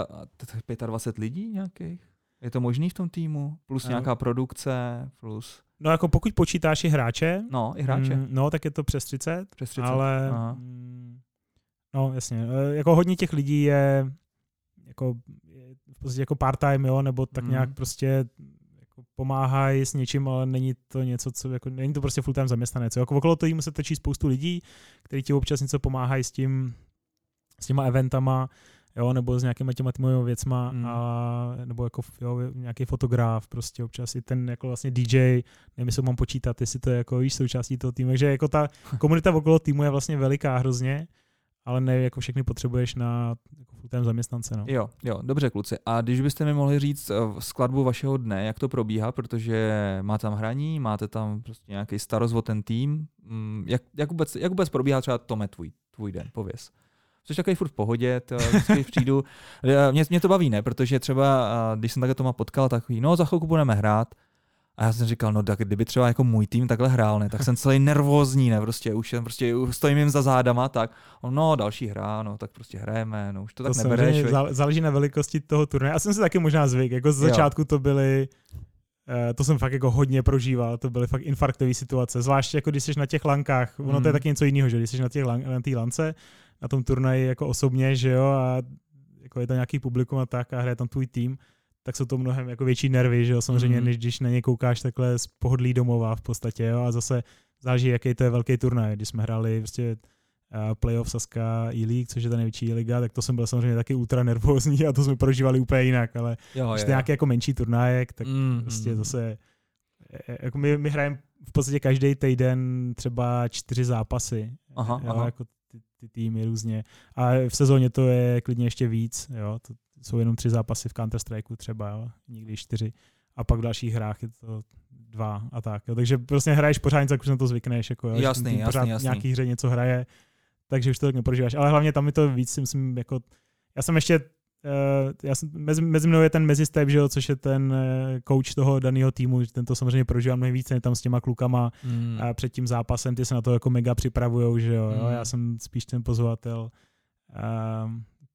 25 lidí nějakých. Je to možný v tom týmu? Plus nějaká produkce, plus... No jako pokud počítáš i hráče. No, i hráče. No, tak je to přes 30. Přes 30. Ale... Aha. No, jasně. Jako hodně těch lidí je jako v podstatě jako part-time, jo, nebo tak nějak prostě jako pomáhají s něčím, ale není to něco, co jako není to prostě full-time zaměstnanec. Jako okolo toho se točí spoustu lidí, kteří ti občas něco pomáhají s těma eventama, jo, nebo s nějakýma těma týmovými věcma, a nebo jako jo, nějaký fotograf, prostě občas i ten jako vlastně DJ, nevím, jestli mám počítat, jestli to je jako víš součástí toho týmu, takže jako ta komunita okolo týmu je vlastně veliká hrozně. Ale ne, jako všechny potřebuješ na full-time zaměstnance. No. Jo, dobře kluci. A když byste mi mohli říct skladbu vašeho dne, jak to probíhá, protože máte tam hraní, máte tam prostě nějaký starost o ten tým. Jak vůbec probíhá třeba Tome tvůj den, pověz. Což takový furt v pohodě, vždycky přijdu. Mě to baví, ne? Protože třeba, když jsem takhle Toma potkal, takový, no za chvilku budeme hrát. A já jsem říkal, no tak kdyby třeba jako můj tým takhle hrál, ne, tak jsem celý nervózní, ne, prostě stojím jim za zádama, tak no další hra, no tak prostě hrajeme, no už to tak nebereš. Záleží na velikosti toho turnaje. Já jsem se taky možná zvyk, jako z začátku to byly, to jsem fakt jako hodně prožíval, to byly fakt infarktové situace, zvláště jako když jsi na těch lankách, ono to je taky něco jiného, že když jsi na té lance, na tom turnaji jako osobně, že jo, a jako je tam nějaký publikum a tak a hraje tam tvůj tým, tak jsou to mnohem jako větší nervy, že jo, samozřejmě, než když na ně koukáš takhle z pohodlí domova v podstatě, jo, a zase záleží, jaký to je velký turnaj, když jsme hráli prostě playoff Sazka eLeague, což je ta největší liga, tak to jsem byl samozřejmě taky ultra nervózní a to jsme prožívali úplně jinak, ale když to nějaký jako menší turnajek, tak prostě zase, jako my hrajeme v podstatě každý týden třeba 4 zápasy, aha. Jako ty týmy různě, a v sezóně to je klidně ještě víc, jo, to jsou jenom 3 zápasy v Counter-Strikeu třeba, jo? Nikdy 4. A pak v dalších hrách je to 2 a tak. Jo? Takže prostě hraješ pořád, tak už na to zvykneš. Jako, jo? Jasný. Nějaký hře něco hraje, takže už to tak neprožíváš. Ale hlavně tam je to víc, myslím, jako... mezi mnou je ten mezistep, že jo, což je ten coach toho daného týmu, ten to samozřejmě prožívá mnohem víc, než tam s těma klukama a před tím zápasem, ty se na to jako mega připravujou, že jo. Já jsem spíš ten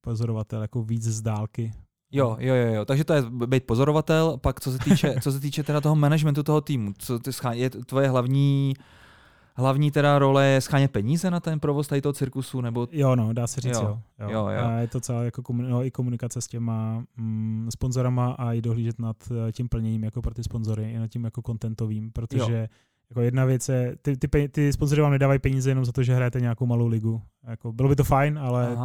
pozorovatel jako víc z dálky. Jo. Takže to je být pozorovatel, pak co se týče teda toho managementu toho týmu, tvoje hlavní teda role je schánět peníze na ten provoz tady toho cirkusu, nebo... Jo, no, dá se říct, jo. A je to celá jako i komunikace s těma sponzorama a i dohlížet nad tím plněním jako pro ty sponzory, i nad tím jako contentovým, protože jako jedna věc je, ty sponzoři vám nedávají peníze jenom za to, že hrajete nějakou malou ligu. Jako, bylo by to fajn, ale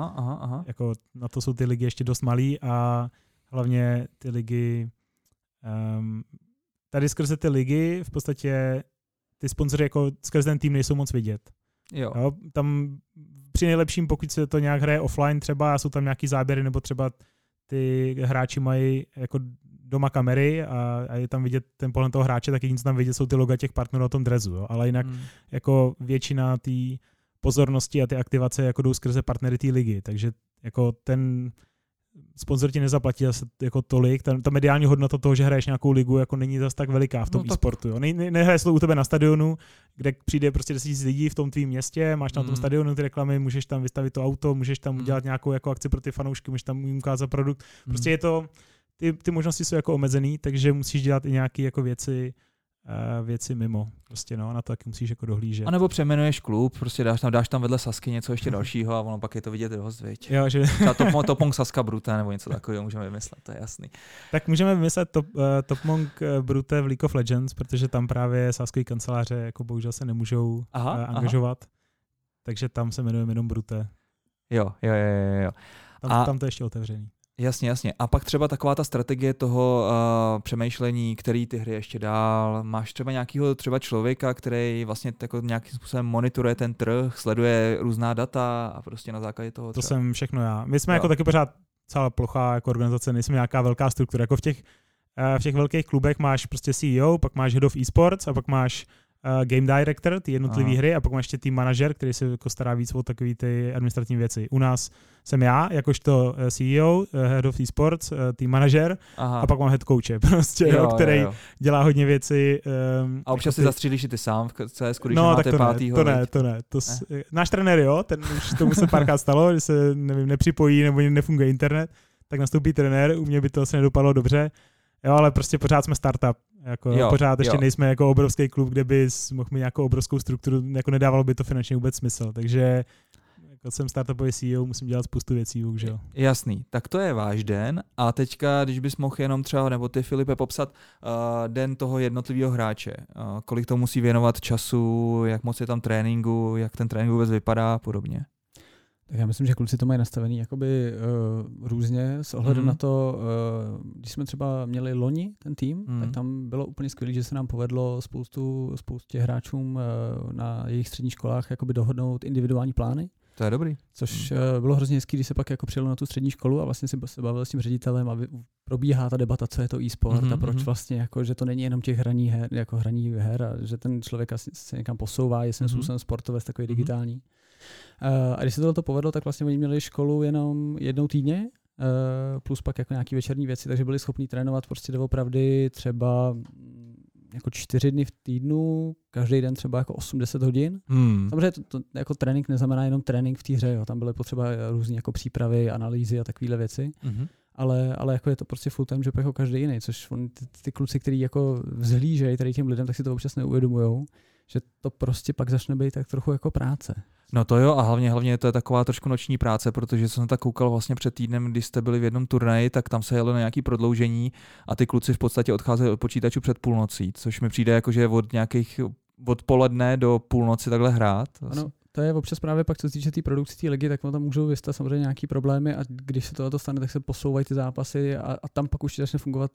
jako na to jsou ty ligy ještě dost malý a hlavně ty ligy, tady skrze ty ligy v podstatě ty sponzoři jako skrze ten tým nejsou moc vidět. Jo, tam při nejlepším, pokud se to nějak hraje offline třeba a jsou tam nějaký záběry nebo třeba ty hráči mají jako doma kamery a je tam vidět ten pohled toho hráče, tak jediné, co tam vidět, jsou ty loga těch partnerů na tom dresu. Jo? Ale jinak jako většina té pozornosti a ty aktivace jako jdou skrze partnery té ligy. Takže jako ten sponzor ti nezaplatí jako tolik. Ta mediální hodnota toho, že hraješ nějakou ligu, jako není zase tak veliká v tom e-sportu. Jo? Nehraje se u tebe na stadionu, kde přijde prostě 10 000 lidí v tom tvém městě, máš na tom stadionu ty reklamy, můžeš tam vystavit to auto, můžeš tam udělat nějakou jako akci pro ty fanoušky, můžeš tam jim ukázat produkt. Prostě je to... Ty možnosti jsou jako omezený, takže musíš dělat i nějaké jako věci mimo. Prostě no, na to taky musíš jako dohlížet. A nebo přeměnuješ klub, prostě dáš tam vedle Sazky něco ještě dalšího a ono pak je to vidět dost, viď. Jo, že Topmong Sazka Brute nebo něco takového můžeme vymyslet, to je jasný. Tak můžeme vymyslet Topmong Brute v League of Legends, protože tam právě sazkové kanceláře jako bohužel se nemůžou angažovat. Aha. Takže tam se jmenujeme jenom Brute. Jo. Tam to ještě otevřený. Jasně. A pak třeba taková ta strategie toho přemýšlení, který ty hry ještě dál. Máš třeba nějakého člověka, který vlastně jako nějakým způsobem monitoruje ten trh, sleduje různá data a prostě na základě toho třeba... To jsem všechno já. My jsme jako taky pořád celá plochá jako organizace, nejsme nějaká velká struktura. Jako v těch velkých klubech máš prostě CEO, pak máš head of esports a pak máš game director, ty jednotlivé hry, a pak má ještě tým manažer, který se jako stará víc o takové ty administrativní věci. U nás jsem já, jakožto CEO, head of esports, tým manažer, a pak mám head coache, prostě, jo, který dělá hodně věci. A občas si zastřílíš i ty sám v CS, když máte tak to pátýho. To ne. Náš trenér, jo, ten už tomu se párkrát stalo, že se nevím, nepřipojí nebo nefunguje internet, tak nastoupí trenér, u mě by to asi nedopadlo dobře. Jo, ale prostě pořád jsme startup. Jako, pořád ještě nejsme jako obrovský klub, kde by mohl mít nějakou obrovskou strukturu, jako nedávalo by to finančně vůbec smysl. Takže jako jsem startupový CEO, musím dělat spoustu věcí, bohužel. Jasný, tak to je váš den. A teďka, když bys mohl jenom třeba, nebo ty, Filipe, popsat den toho jednotlivého hráče. Kolik to musí věnovat času, jak moc je tam tréninku, jak ten trénink vůbec vypadá a podobně. Tak já myslím, že kluci to mají nastavený jakoby různě s ohledem na to, když jsme třeba měli loni ten tým, tak tam bylo úplně skvělé, že se nám povedlo spoustě hráčům na jejich středních školách jakoby dohodnout individuální plány. To je dobrý. Což bylo hrozně hezký, když se pak jako přijelo na tu střední školu a vlastně se bavil s tím ředitelem a probíhá ta debata, co je to e-sport a proč vlastně, jako, že to není jenom těch hraní her a že ten člověk se někam posouvá, jestli způsobem sportovec, takový digitální. A když se tohle povedlo, tak vlastně oni měli školu jenom jednou týdně, plus pak jako nějaký večerní věci, takže byli schopni trénovat prostě doopravdy třeba jako 4 dny v týdnu, každý den třeba jako 8-10 hodin. Samozřejmě to jako trénink neznamená jenom trénink v té hře, jo. Tam byly potřeba různé jako přípravy, analýzy a takovéhle věci. Ale jako je to prostě full time, že jako každý jiný, což ty kluci, kteří jako vzhlížejí tady těm lidem, tak si to občas neuvědomujou, že to prostě pak začne být tak trochu jako práce. No to jo, a hlavně to je taková trošku noční práce, protože jsem tak koukal vlastně před týdnem, když jste byli v jednom turnaji, tak tam se jelo na nějaký prodloužení a ty kluci v podstatě odcházeli od počítačů před půlnocí, což mi přijde jako, že od nějakých odpoledne do půlnoci takhle hrát. Ano, to je občas právě pak, co se týče té produkce té ligy, tak tam můžou vystat samozřejmě nějaký problémy a když se tohle stane, tak se posouvají ty zápasy a tam pak už začne fungovat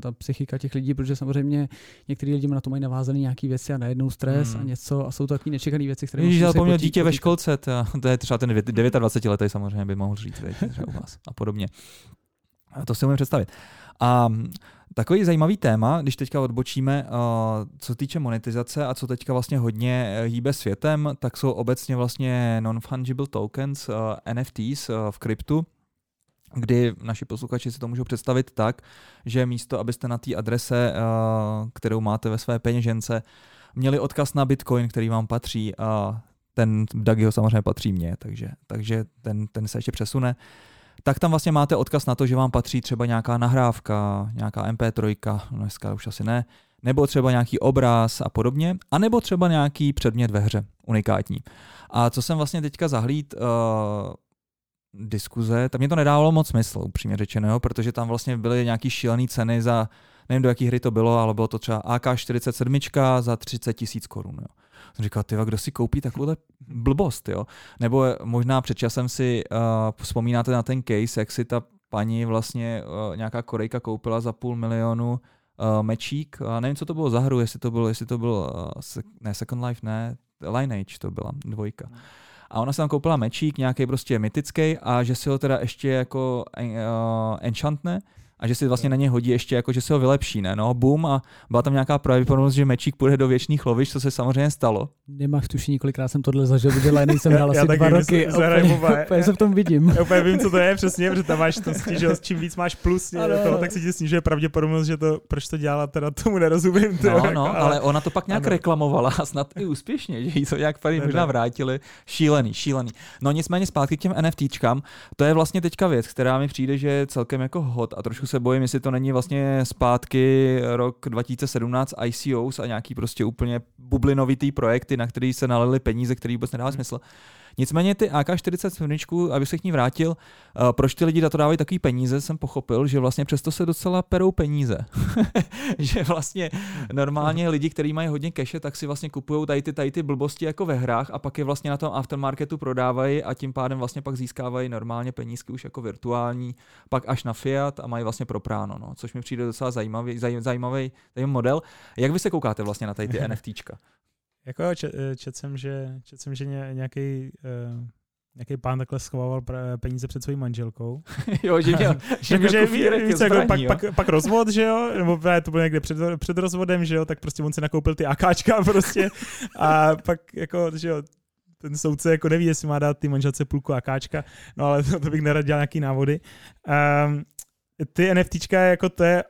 ta psychika těch lidí, protože samozřejmě některý lidi na to mají navázané nějaké věci a najednou stres a něco a jsou to takový nečekané věci, které musí se potýkat. Dítě ve školce, to je třeba ten 29-letý samozřejmě by mohl říct, třeba u vás a podobně. A to si umím představit. A takový zajímavý téma, když teďka odbočíme, co týče monetizace a co teďka vlastně hodně hýbe světem, tak jsou obecně vlastně non-fungible tokens, NFTs v kryptu, kdy naši posluchači si to můžou představit tak, že místo, abyste na té adrese, kterou máte ve své peněžence, měli odkaz na Bitcoin, který vám patří, ten Dagiho samozřejmě patří mně, takže ten se ještě přesune, tak tam vlastně máte odkaz na to, že vám patří třeba nějaká nahrávka, nějaká MP3, dneska už asi ne, nebo třeba nějaký obraz a podobně, anebo třeba nějaký předmět ve hře, unikátní. A co jsem vlastně teďka zahlíd diskuze, tak mě to nedávalo moc smysl, upřímně řečeno, jo, protože tam vlastně byly nějaký šílený ceny za, nevím do jaký hry to bylo, ale bylo to třeba AK47 za 30 000 korun, jo. Jsem říkal, tyva, kdo si koupí takovouhle blbost, jo? Nebo možná před časem si vzpomínáte na ten case, jak si ta paní vlastně nějaká Korejka koupila za 500 000 mečík. Nevím, co to bylo za hru, jestli to byl Second Life, ne, Lineage to byla, 2. A ona si tam koupila mečík, nějaký prostě mytický, a že si ho teda ještě jako enchantne, a že si vlastně na ně hodí ještě, jako že se ho vylepší, ne? No, bum, a byla tam nějaká pravděpodobnost, že mečík půjde do věčných lovišť, co se samozřejmě stalo. Nemáš tušení, kolikrát jsem tohle zažil, protože Liny jsem hrál asi 2 roky. Já se v tom vidím. Já úplně vím, co to je přesně, protože tam máš to stížil, čím víc máš plus, toho, tak se ti snižuje pravděpodobnost, že to, proč to dělala, teda tomu nerozumím. Ale ona to pak nějak reklamovala a snad i úspěšně, že jí to nějak tady možná vrátili. Šílený. No nicméně zpátky k těm NFTčkám, to je vlastně teďka věc, která mi přijde, že je celkem jako hot a trošku se bojím, jestli to není vlastně zpátky rok 2017 ICOs a nějaký prostě úplně bublinovitý projekty, na který se nalily peníze, který vůbec nedává smysl. Nicméně ty AK47, abych se k ní vrátil, proč ty lidi na to dávají takový peníze, jsem pochopil, že vlastně přesto se docela perou peníze. Že vlastně normálně lidi, kteří mají hodně cache, tak si vlastně kupují tady ty blbosti jako ve hrách a pak je vlastně na tom aftermarketu prodávají a tím pádem vlastně pak získávají normálně penízky už jako virtuální, pak až na fiat a mají vlastně propráno, no, což mi přijde docela zajímavý model. Jak vy se koukáte vlastně na tady ty NFTčka? Jako četl jsem, že nějaký Jaký pán takhle schovával peníze před svojí manželkou. Jo, že měl kufírek je zbraní, pak, jo? Pak rozvod, že jo, nebo to bylo někde před rozvodem, že jo, tak prostě on si nakoupil ty AKčka prostě a pak jako, že jo, ten soudce jako neví, jestli má dát ty manželce půlku AKčka, no ale to bych nerad dělal nějaký návody. Ty NFTčka, jako to je,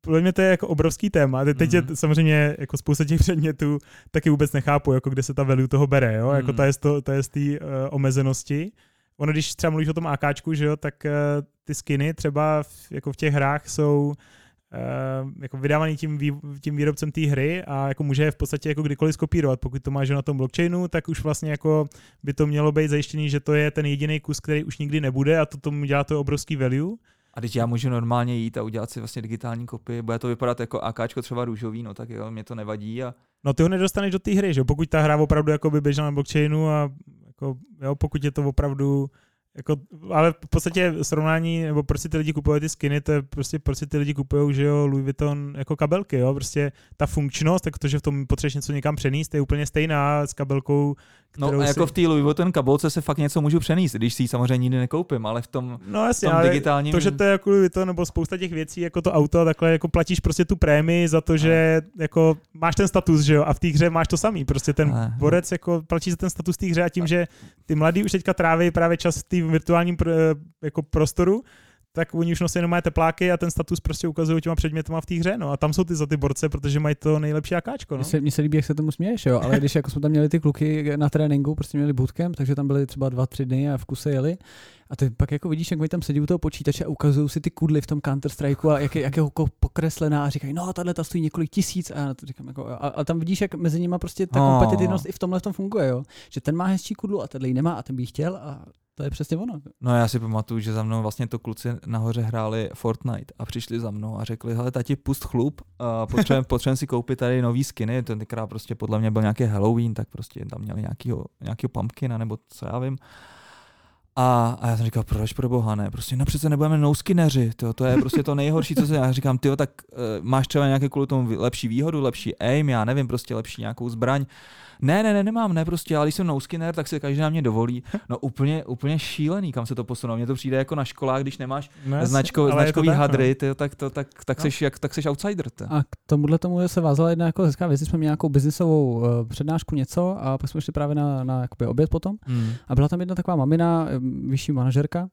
podle mě to je jako obrovský téma. Teď je samozřejmě jako spousta těch předmětů taky vůbec nechápu, jako kde se ta value toho bere, jo? Jako ta je z té omezenosti. Ono, když třeba mluvíš o tom AKčku, že jo, tak ty skiny třeba jako v těch hrách jsou jako vydávaný tím výrobcem té hry a jako může je v podstatě jako kdykoliv skopírovat. Pokud to máš na tom blockchainu, tak už vlastně jako by to mělo být zajištěný, že to je ten jediný kus, který už nikdy nebude a to tomu dělá to obrovský value. A teď já můžu normálně jít a udělat si vlastně digitální kopii, bude to vypadat jako AKčko třeba růžový, no tak jo, mě to nevadí. A... No ty ho nedostaneš do té hry, že? Pokud ta hra opravdu jako by běžela na blockchainu a jako, jo, pokud je to opravdu, jako, ale v podstatě srovnání, nebo prostě ty lidi kupují ty skiny, to je prostě, ty lidi kupují, že jo, Louis Vuitton jako kabelky, jo, prostě ta funkčnost, tak to, že v tom potřebuješ něco někam přenést, je úplně stejná s kabelkou, kterou no a jako si... v té Louis Vuitton kabelce se fakt něco můžu přenést, když si ji samozřejmě nikdy nekoupím, ale v tom ale digitálním... to, že to je jako Louis Vuitton, nebo spousta těch věcí, jako to auto, takhle jako platíš prostě tu prémii za to, že jako máš ten status, že jo, a v té hře máš to samý, prostě ten borec jako platí za ten status té hře a tím, že ty mladí už teďka tráví právě čas v virtuálním jako prostoru, tak oni už nosí jenom mají tepláky a ten status prostě ukazují těma předmětama v té hře, no a tam jsou ty za ty borce, protože mají to nejlepší AKčko, no. Mně se líbí, jak se tomu směješ, jo, ale když jako jsme tam měli ty kluky na tréninku, prostě měli bootcamp, takže tam byli třeba 2-3 dny a v kuse jeli. A ty pak jako vidíš, jak oni tam sedí u toho počítače a ukazují si ty kudly v tom Counter-Strikeu a jakého pokreslená a říkají, no tahle ta stojí několik tisíc a, to říkám, jako, a tam vidíš, jak mezi nimi prostě ta kompetitivnost i v tomhle tom funguje, jo, že ten má hezčí kudlu a tenhle ji nemá a ten by ji chtěl a to je přesně ono. No já si pamatuju, že za mnou vlastně to kluci nahoře hráli Fortnite a přišli za mnou a řekli, hele tati, pust chlup, potřebujeme si koupit tady nový skiny, tenkrát prostě podle mě byl nějaký Halloween, tak prostě tam měli nějakýho pumpkina nebo co já vím. A já jsem říkal, proč pro boha ne, prostě no přece nebudeme no-skinneři, to je prostě to nejhorší, co se já říkám, tyjo, tak máš třeba nějaké kvůli tomu lepší výhodu, lepší aim, já nevím, prostě lepší nějakou zbraň. Ne, nemám, ne prostě, ale když jsem no-skinner, tak se každý na mě dovolí. No úplně šílený, kam se to posunou. Mně to přijde jako na školách, když nemáš značkový hadry, tyjo, tak seš outsider. Ty. A k tomuhle tomu se vázala jedna jako hezká věc, jsme měli nějakou biznisovou přednášku něco a pak jsme šli právě na jakoby oběd potom. A byla tam jedna taková mamina, vyšší manažerka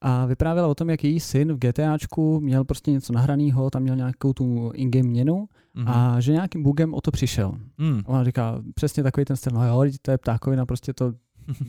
a vyprávěla o tom, jak její syn v GTAčku měl prostě něco nahranýho, tam měl nějakou tu in-game měnu a že nějakým bugem o to přišel. A ona říká, přesně takový ten styl, no jo, to je ptákovina, prostě to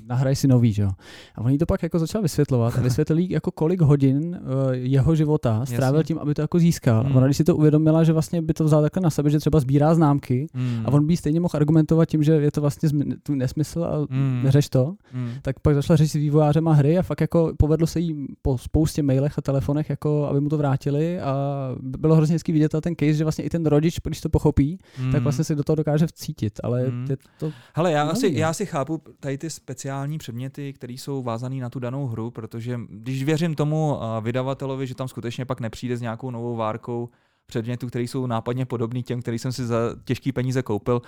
nahraj si nový, že jo. A on jí to pak jako začal vysvětlovat a vysvětlil jí, jako kolik hodin jeho života strávil tím, aby to jako získal. A ona když si to uvědomila, že vlastně by to vzal takhle na sebe, že třeba sbírá známky a on by jí stejně mohl argumentovat tím, že je to vlastně tu nesmysl a neřeš to, tak pak začala řešit s vývojářem a hry a fakt jako povedlo se jí po spoustě mailech a telefonech, jako aby mu to vrátili a bylo hrozně hezky vidět ten case, že vlastně i ten rodič, když to pochopí, tak vlastně se do toho dokáže vcítit, ale je to. Hele, já si chápu tady ty speciální předměty, které jsou vázané na tu danou hru, protože když věřím tomu vydavatelovi, že tam skutečně pak nepřijde s nějakou novou várkou předmětů, které jsou nápadně podobné těm, který jsem si za těžký peníze koupil,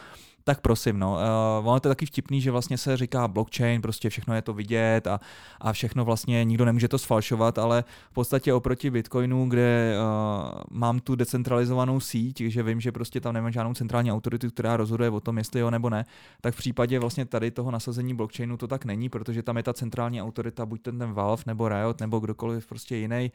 tak prosím, no. Ono to je taky vtipný, že vlastně se říká blockchain, prostě všechno je to vidět a všechno vlastně nikdo nemůže to sfalšovat, ale v podstatě oproti Bitcoinu, kde mám tu decentralizovanou síť, že vím, že prostě tam nemám žádnou centrální autoritu, která rozhoduje o tom, jestli jo nebo ne, tak v případě vlastně tady toho nasazení blockchainu to tak není, protože tam je ta centrální autorita, buď ten Valve nebo Riot nebo kdokoliv prostě jiný,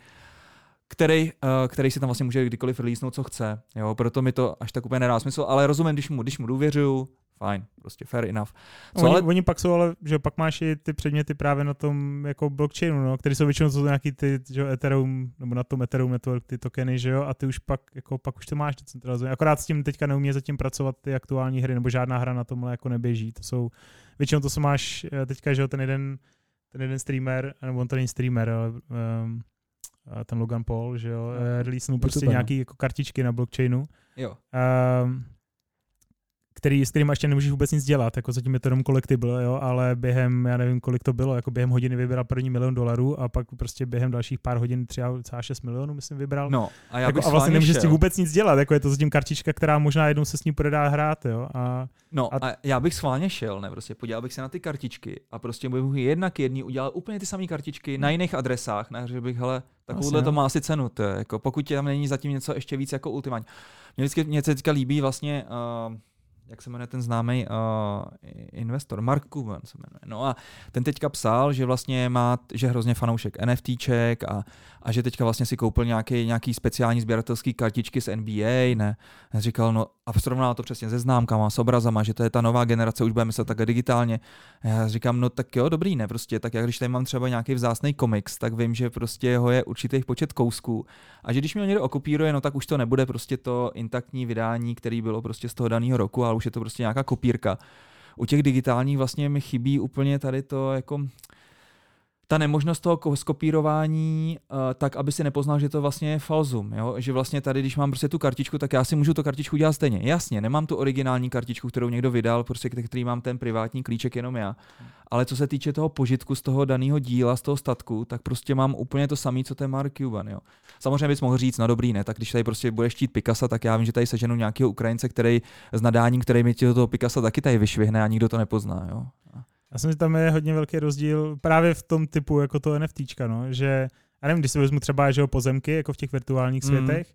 který si tam vlastně může kdykoliv releasenout, co chce. Jo, proto mi to až tak úplně nedá smysl, ale rozumím, když mu důvěřuju, fajn, prostě fair enough. Oni pak jsou, ale že pak máš i ty předměty právě na tom jako blockchainu, no, který jsou většinou jsou nějaký ty, že Ethereum, nebo na tom Ethereum network ty tokeny, že jo, a ty už pak už to máš decentralizované. Akorát s tím teďka neumí zatím pracovat ty aktuální hry, nebo žádná hra na tomhle jako neběží. To jsou většinou to se máš teďka, že jo, ten jeden streamer, nebo on to není streamer, ale ten Logan Paul, že jo, releasenou prostě nějaký jako kartičky na blockchainu. Jo. s kterým ještě nemůžeš vůbec nic dělat, jako zatím je to jenom collectible, jo, ale během, já nevím, kolik to bylo, jako během hodiny vybral první $1 milion a pak prostě během dalších pár hodin 3,6 milionu, myslím, vybral. No, a já jako, a vlastně nemůžeš si vůbec nic dělat, jako je to zatím kartička, která možná jednou se s ní prodá hrát, jo. A já bych schválně šel, ne, prostě podíval bych se na ty kartičky a prostě bych jedna k jedný udělal úplně ty samé kartičky na jiných adresách, na hře bych, hele, takovouhle to má asi cenu, to je, jako pokud tam není zatím něco ještě víc jako ultimátní. Mně se teďka líbí vlastně, jak se jmenuje ten známý investor, Mark Cuban se jmenuje. No a ten teďka psal, že vlastně má, že hrozně fanoušek NFTček a že teďka vlastně si koupil nějaký speciální sběratelský kartičky z NBA, ne? Říkal, no a srovnal to přesně se známkama, s obrazama, že to je ta nová generace, už bude myslet takhle digitálně. A já říkám, no tak jo, dobrý, ne? Prostě tak jak když tady mám třeba nějaký vzácný komiks, tak vím, že prostě ho je určitý počet kousků a že když mi ho někdo okopíruje, no tak už to nebude prostě to intaktní vydání, který bylo prostě z toho daného roku, ale už je to prostě nějaká kopírka. U těch digitálních vlastně mi chybí úplně tady to jako ta nemožnost toho skopírování tak, aby si nepoznal, že to vlastně je falzum, jo? Že vlastně tady, když mám prostě tu kartičku, tak já si můžu tu kartičku dělat stejně. Jasně, nemám tu originální kartičku, kterou někdo vydal, prostě který mám ten privátní klíček jenom já. Ale co se týče toho požitku z toho daného díla, z toho statku, tak prostě mám úplně to samé, co ten Mark Cuban, jo. Samozřejmě bys mohl říct, no dobrý, ne, tak když tady prostě budeš chtít Picasa, tak já vím, že tady seženu nějakého Ukrajince, který s nadáním, který mi toho Picasa taky tady vyšvihne a nikdo to nepozná, jo. Já si myslím, že tam je hodně velký rozdíl právě v tom typu jako to NFTčka, no, že já nevím, když si vezmu třeba, že jo, pozemky jako v těch virtuálních světech.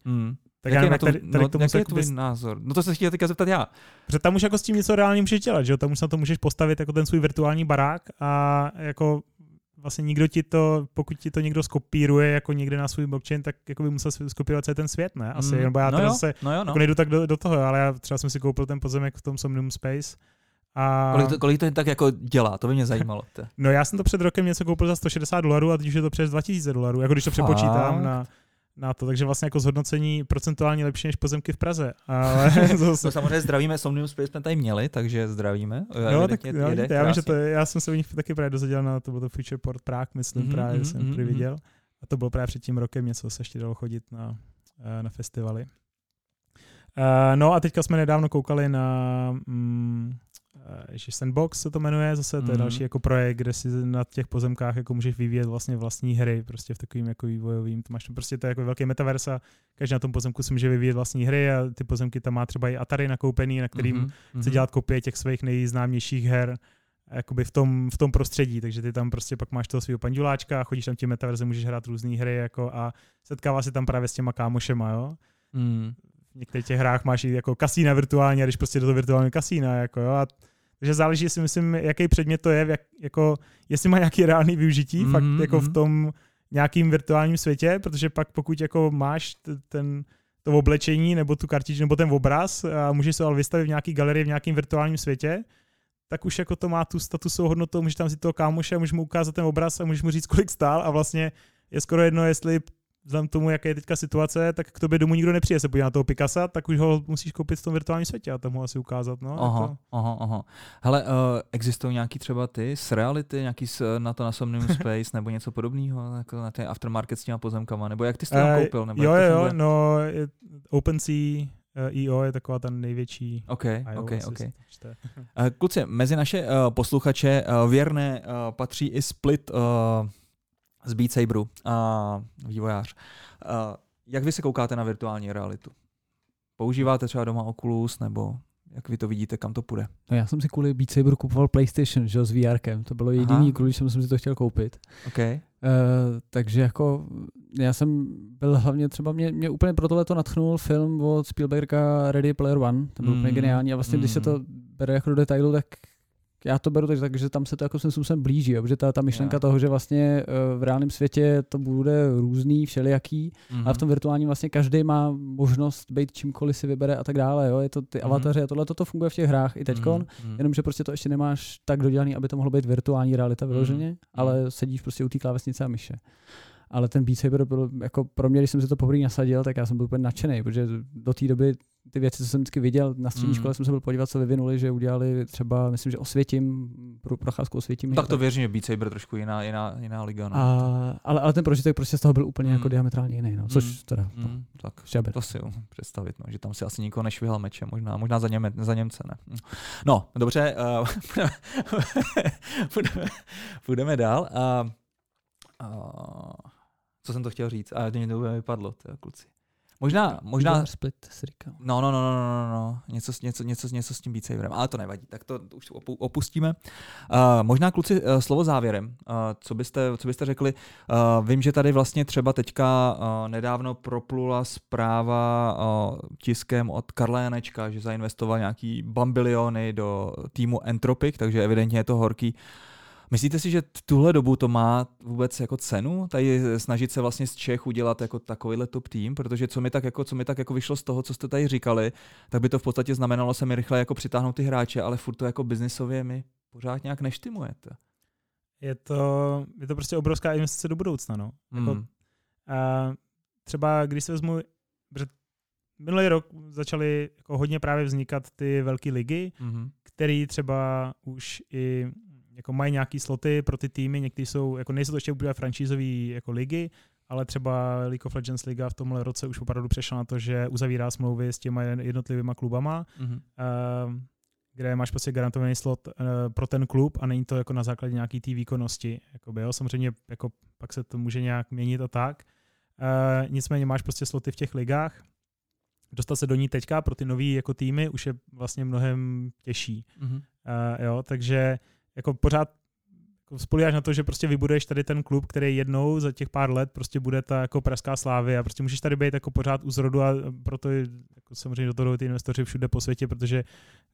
Tak jaký já nevím, jaký je tvůj názor? No to se chtěl teďka zeptat já. Protože tam už jako s tím něco reálně můžeš dělat, že jo, tam už na to můžeš postavit jako ten svůj virtuální barák a jako vlastně nikdo ti to, pokud ti to někdo skopíruje jako někde na svůj blockchain, tak jako by musel skopírovat celý ten svět, ne? Asi, nebo já teda se jako nejdu tak do toho, ale já třeba jsem si koupil ten pozemek v tom Somnium Space. A kolik to tak jako dělá, to by mě zajímalo. No já jsem to před rokem něco koupil za $160 a teď už je to přes $2000, jako když to přepočítám na to, takže vlastně jako zhodnocení procentuálně lepší než pozemky v Praze. Ale to samozřejmě zdravíme, Somnium Space jsme tady měli, takže zdravíme. No tak jde, já vím, že to je, já jsem se u nich taky právě dozvěděl, na to bylo to Futureport Prague, myslím, právě jsem přividěl. A to bylo právě před tím rokem něco, se ještě dalo chodit na festivaly. No a teďka jsme nedávno koukali na ještě Sandbox se to jmenuje, zase to je další jako projekt, kde si na těch pozemkách jako můžeš vyvíjet vlastně vlastní hry, prostě v takovým jako vývojovým, to máš tam prostě to je jako velký metaverse a každý na tom pozemku si může vyvíjet vlastní hry a ty pozemky tam má třeba i Atari nakoupený, na kterým chce dělat kopie těch svých nejznámějších her jakoby v tom prostředí, takže ty tam prostě pak máš toho svého panduláčka, chodíš tam tím metaverzem, můžeš hrát různé hry jako a setkává se tam právě s těma kámošema, jo. V některých těch hrách máš i jako kasína virtuální, a když prostě do toho virtuální kasína jako jo, a takže záleží si myslím, jaký předmět to je, jako jestli má nějaký reálný využití, fakt jako v tom nějakým virtuálním světě, protože pak pokud jako máš to oblečení nebo tu kartičku nebo ten obraz a můžeš se ale vystavit v nějaký galerii v nějakém virtuálním světě, tak už jako to má tu statusovou hodnotu, můžeš tam si toho kámoše a můžeš mu ukázat ten obraz a můžeš mu říct, kolik stál a vlastně je skoro jedno, jestli vzhledem k tomu, jaká je teďka situace, tak k tobě domů nikdo nepřijde se podívat na toho Picasa, tak už ho musíš koupit v tom virtuálním světě a tam ho asi ukázat. No, aha. Hele, existují nějaký třeba ty z reality, nějaký na to na Somnium Space nebo něco podobného, jako na ten aftermarket s těma pozemkama, nebo jak ty jsi to koupil? Nebo jo, no OpenSea EO je taková ta největší. OK. Kluci, mezi naše posluchače věrné patří i Split z Beat Saberu a vývojář. Jak vy se koukáte na virtuální realitu? Používáte třeba doma Oculus, nebo jak vy to vidíte, kam to půjde? No já jsem si kvůli Beat Saberu kupoval PlayStation, že, s VRkem. To bylo jediný kvůli, když jsem si to chtěl koupit. Okay. Takže jako já jsem byl hlavně třeba, mě úplně pro tohle to natchnul film od Spielberga Ready Player One. To byl úplně geniální. A vlastně když se to bere jako do detailu, tak já to beru tak, že tam se to jako jsem blíží, jo? Protože ta myšlenka toho, že vlastně v reálném světě to bude různý, všelijaký, ale v tom virtuálním vlastně každý má možnost být čímkoliv si vybere a tak dále, jo? Je to ty avataři a tohle to funguje v těch hrách i teďkon, jenomže prostě to ještě nemáš tak dodělaný, aby to mohlo být virtuální realita vyloženě, ale sedíš prostě u té klávesnice a myše. Ale ten Beat Saber byl jako pro mě, když jsem se to poprvé nasadil, tak já jsem byl úplně nadšený, protože do té doby ty věci, co jsem vždycky viděl, na střední škole jsem se byl podívat, co vyvinuli, že udělali třeba, myslím, že Osvětim, procházku Osvětim. Tak to věřím, že Beat Saber trošku jiná liga. No. Ale ten prožitek prostě z toho byl úplně jako diametrálně jiný, no. Což teda, tak šabet. To si představit, no, že tam si asi nikoho nešvihal meče, možná za Němce, ne. No, dobře, půjdeme dál. Co jsem to chtěl říct? A to mě to vypadlo, teda, kluci. Možná split si říkal. No. Něco s tím Beat Saberem, ale to nevadí. Tak to už opustíme. Možná kluci slovo závěrem. Co byste řekli? Vím, že tady vlastně třeba teďka nedávno proplula zpráva tiskem od Karla Janečka, že zainvestoval nějaký bambiliony do týmu Entropic, takže evidentně je to horký. Myslíte si, že tuhle dobu to má vůbec jako cenu? Tady snažit se vlastně z Čech udělat jako takovýhle top tým, protože co mi tak jako vyšlo z toho, co jste tady říkali, tak by to v podstatě znamenalo se mi rychle jako přitáhnout ty hráče, ale furt to jako biznisově mi pořád nějak neštimujete. Je to prostě obrovská investice do budoucna, no. Jako, třeba když se vezmu, minulý rok začaly jako hodně právě vznikat ty velké ligy, které třeba už i jako mají nějaký sloty pro ty týmy, někteří jsou, jako nejsou to ještě úplně franšízový jako ligy, ale třeba League of Legends liga v tomhle roce už opravdu přešla na to, že uzavírá smlouvy s těma jednotlivýma klubama, kde máš prostě garantovaný slot pro ten klub a není to jako na základě nějaký té výkonnosti. Jakoby, jo? Samozřejmě jako pak se to může nějak měnit a tak. Nicméně máš prostě sloty v těch ligách. Dostat se do ní teďka pro ty nový jako týmy už je vlastně mnohem těžší. Jo? Takže jako pořád jako spolíháš na to, že prostě vybuduješ tady ten klub, který jednou za těch pár let prostě bude ta jako pražská Slávia a prostě můžeš tady být jako pořád u zrodu a proto jako samozřejmě do toho ty investoři všude po světě, protože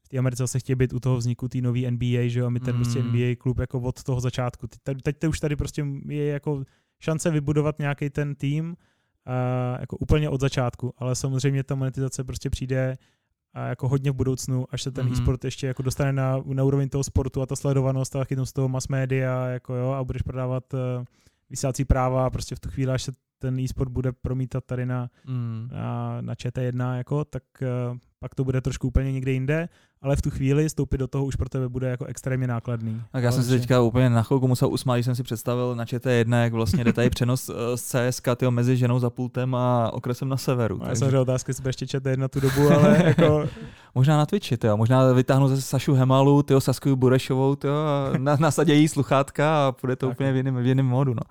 v té Americe se chtějí být u toho vzniku té nový NBA, že jo, a my ten prostě NBA klub jako od toho začátku. Teď už tady prostě je jako šance vybudovat nějaký ten tým jako úplně od začátku, ale samozřejmě ta monetizace prostě přijde a jako hodně v budoucnu, až se ten e-sport ještě jako dostane na úroveň toho sportu a ta sledovanost a chytnou z toho mass media jako jo, a budeš prodávat vysílací práva a prostě v tu chvíli, až se ten e-sport bude promítat tady na ČT1, jako, tak pak to bude trošku úplně někde jinde, ale v tu chvíli stoupit do toho už pro tebe bude jako extrémně nákladný. Tak já jsem si teďka úplně na chvilku musel usmát, když jsem si představil na ČT1, jak vlastně jde tady přenos z CSK mezi Ženou za pultem a Okresem na severu. Já jsem otázky, jestli bude ještě ČT1 tu dobu, ale jako... Možná na Twitchi, tyjo. Možná vytáhnu zase Sašu Hemalu, tyjo, Sasku Burešovou, tyjo, a nasadějí sluchátka a půjde to tak úplně v jiném módu, no.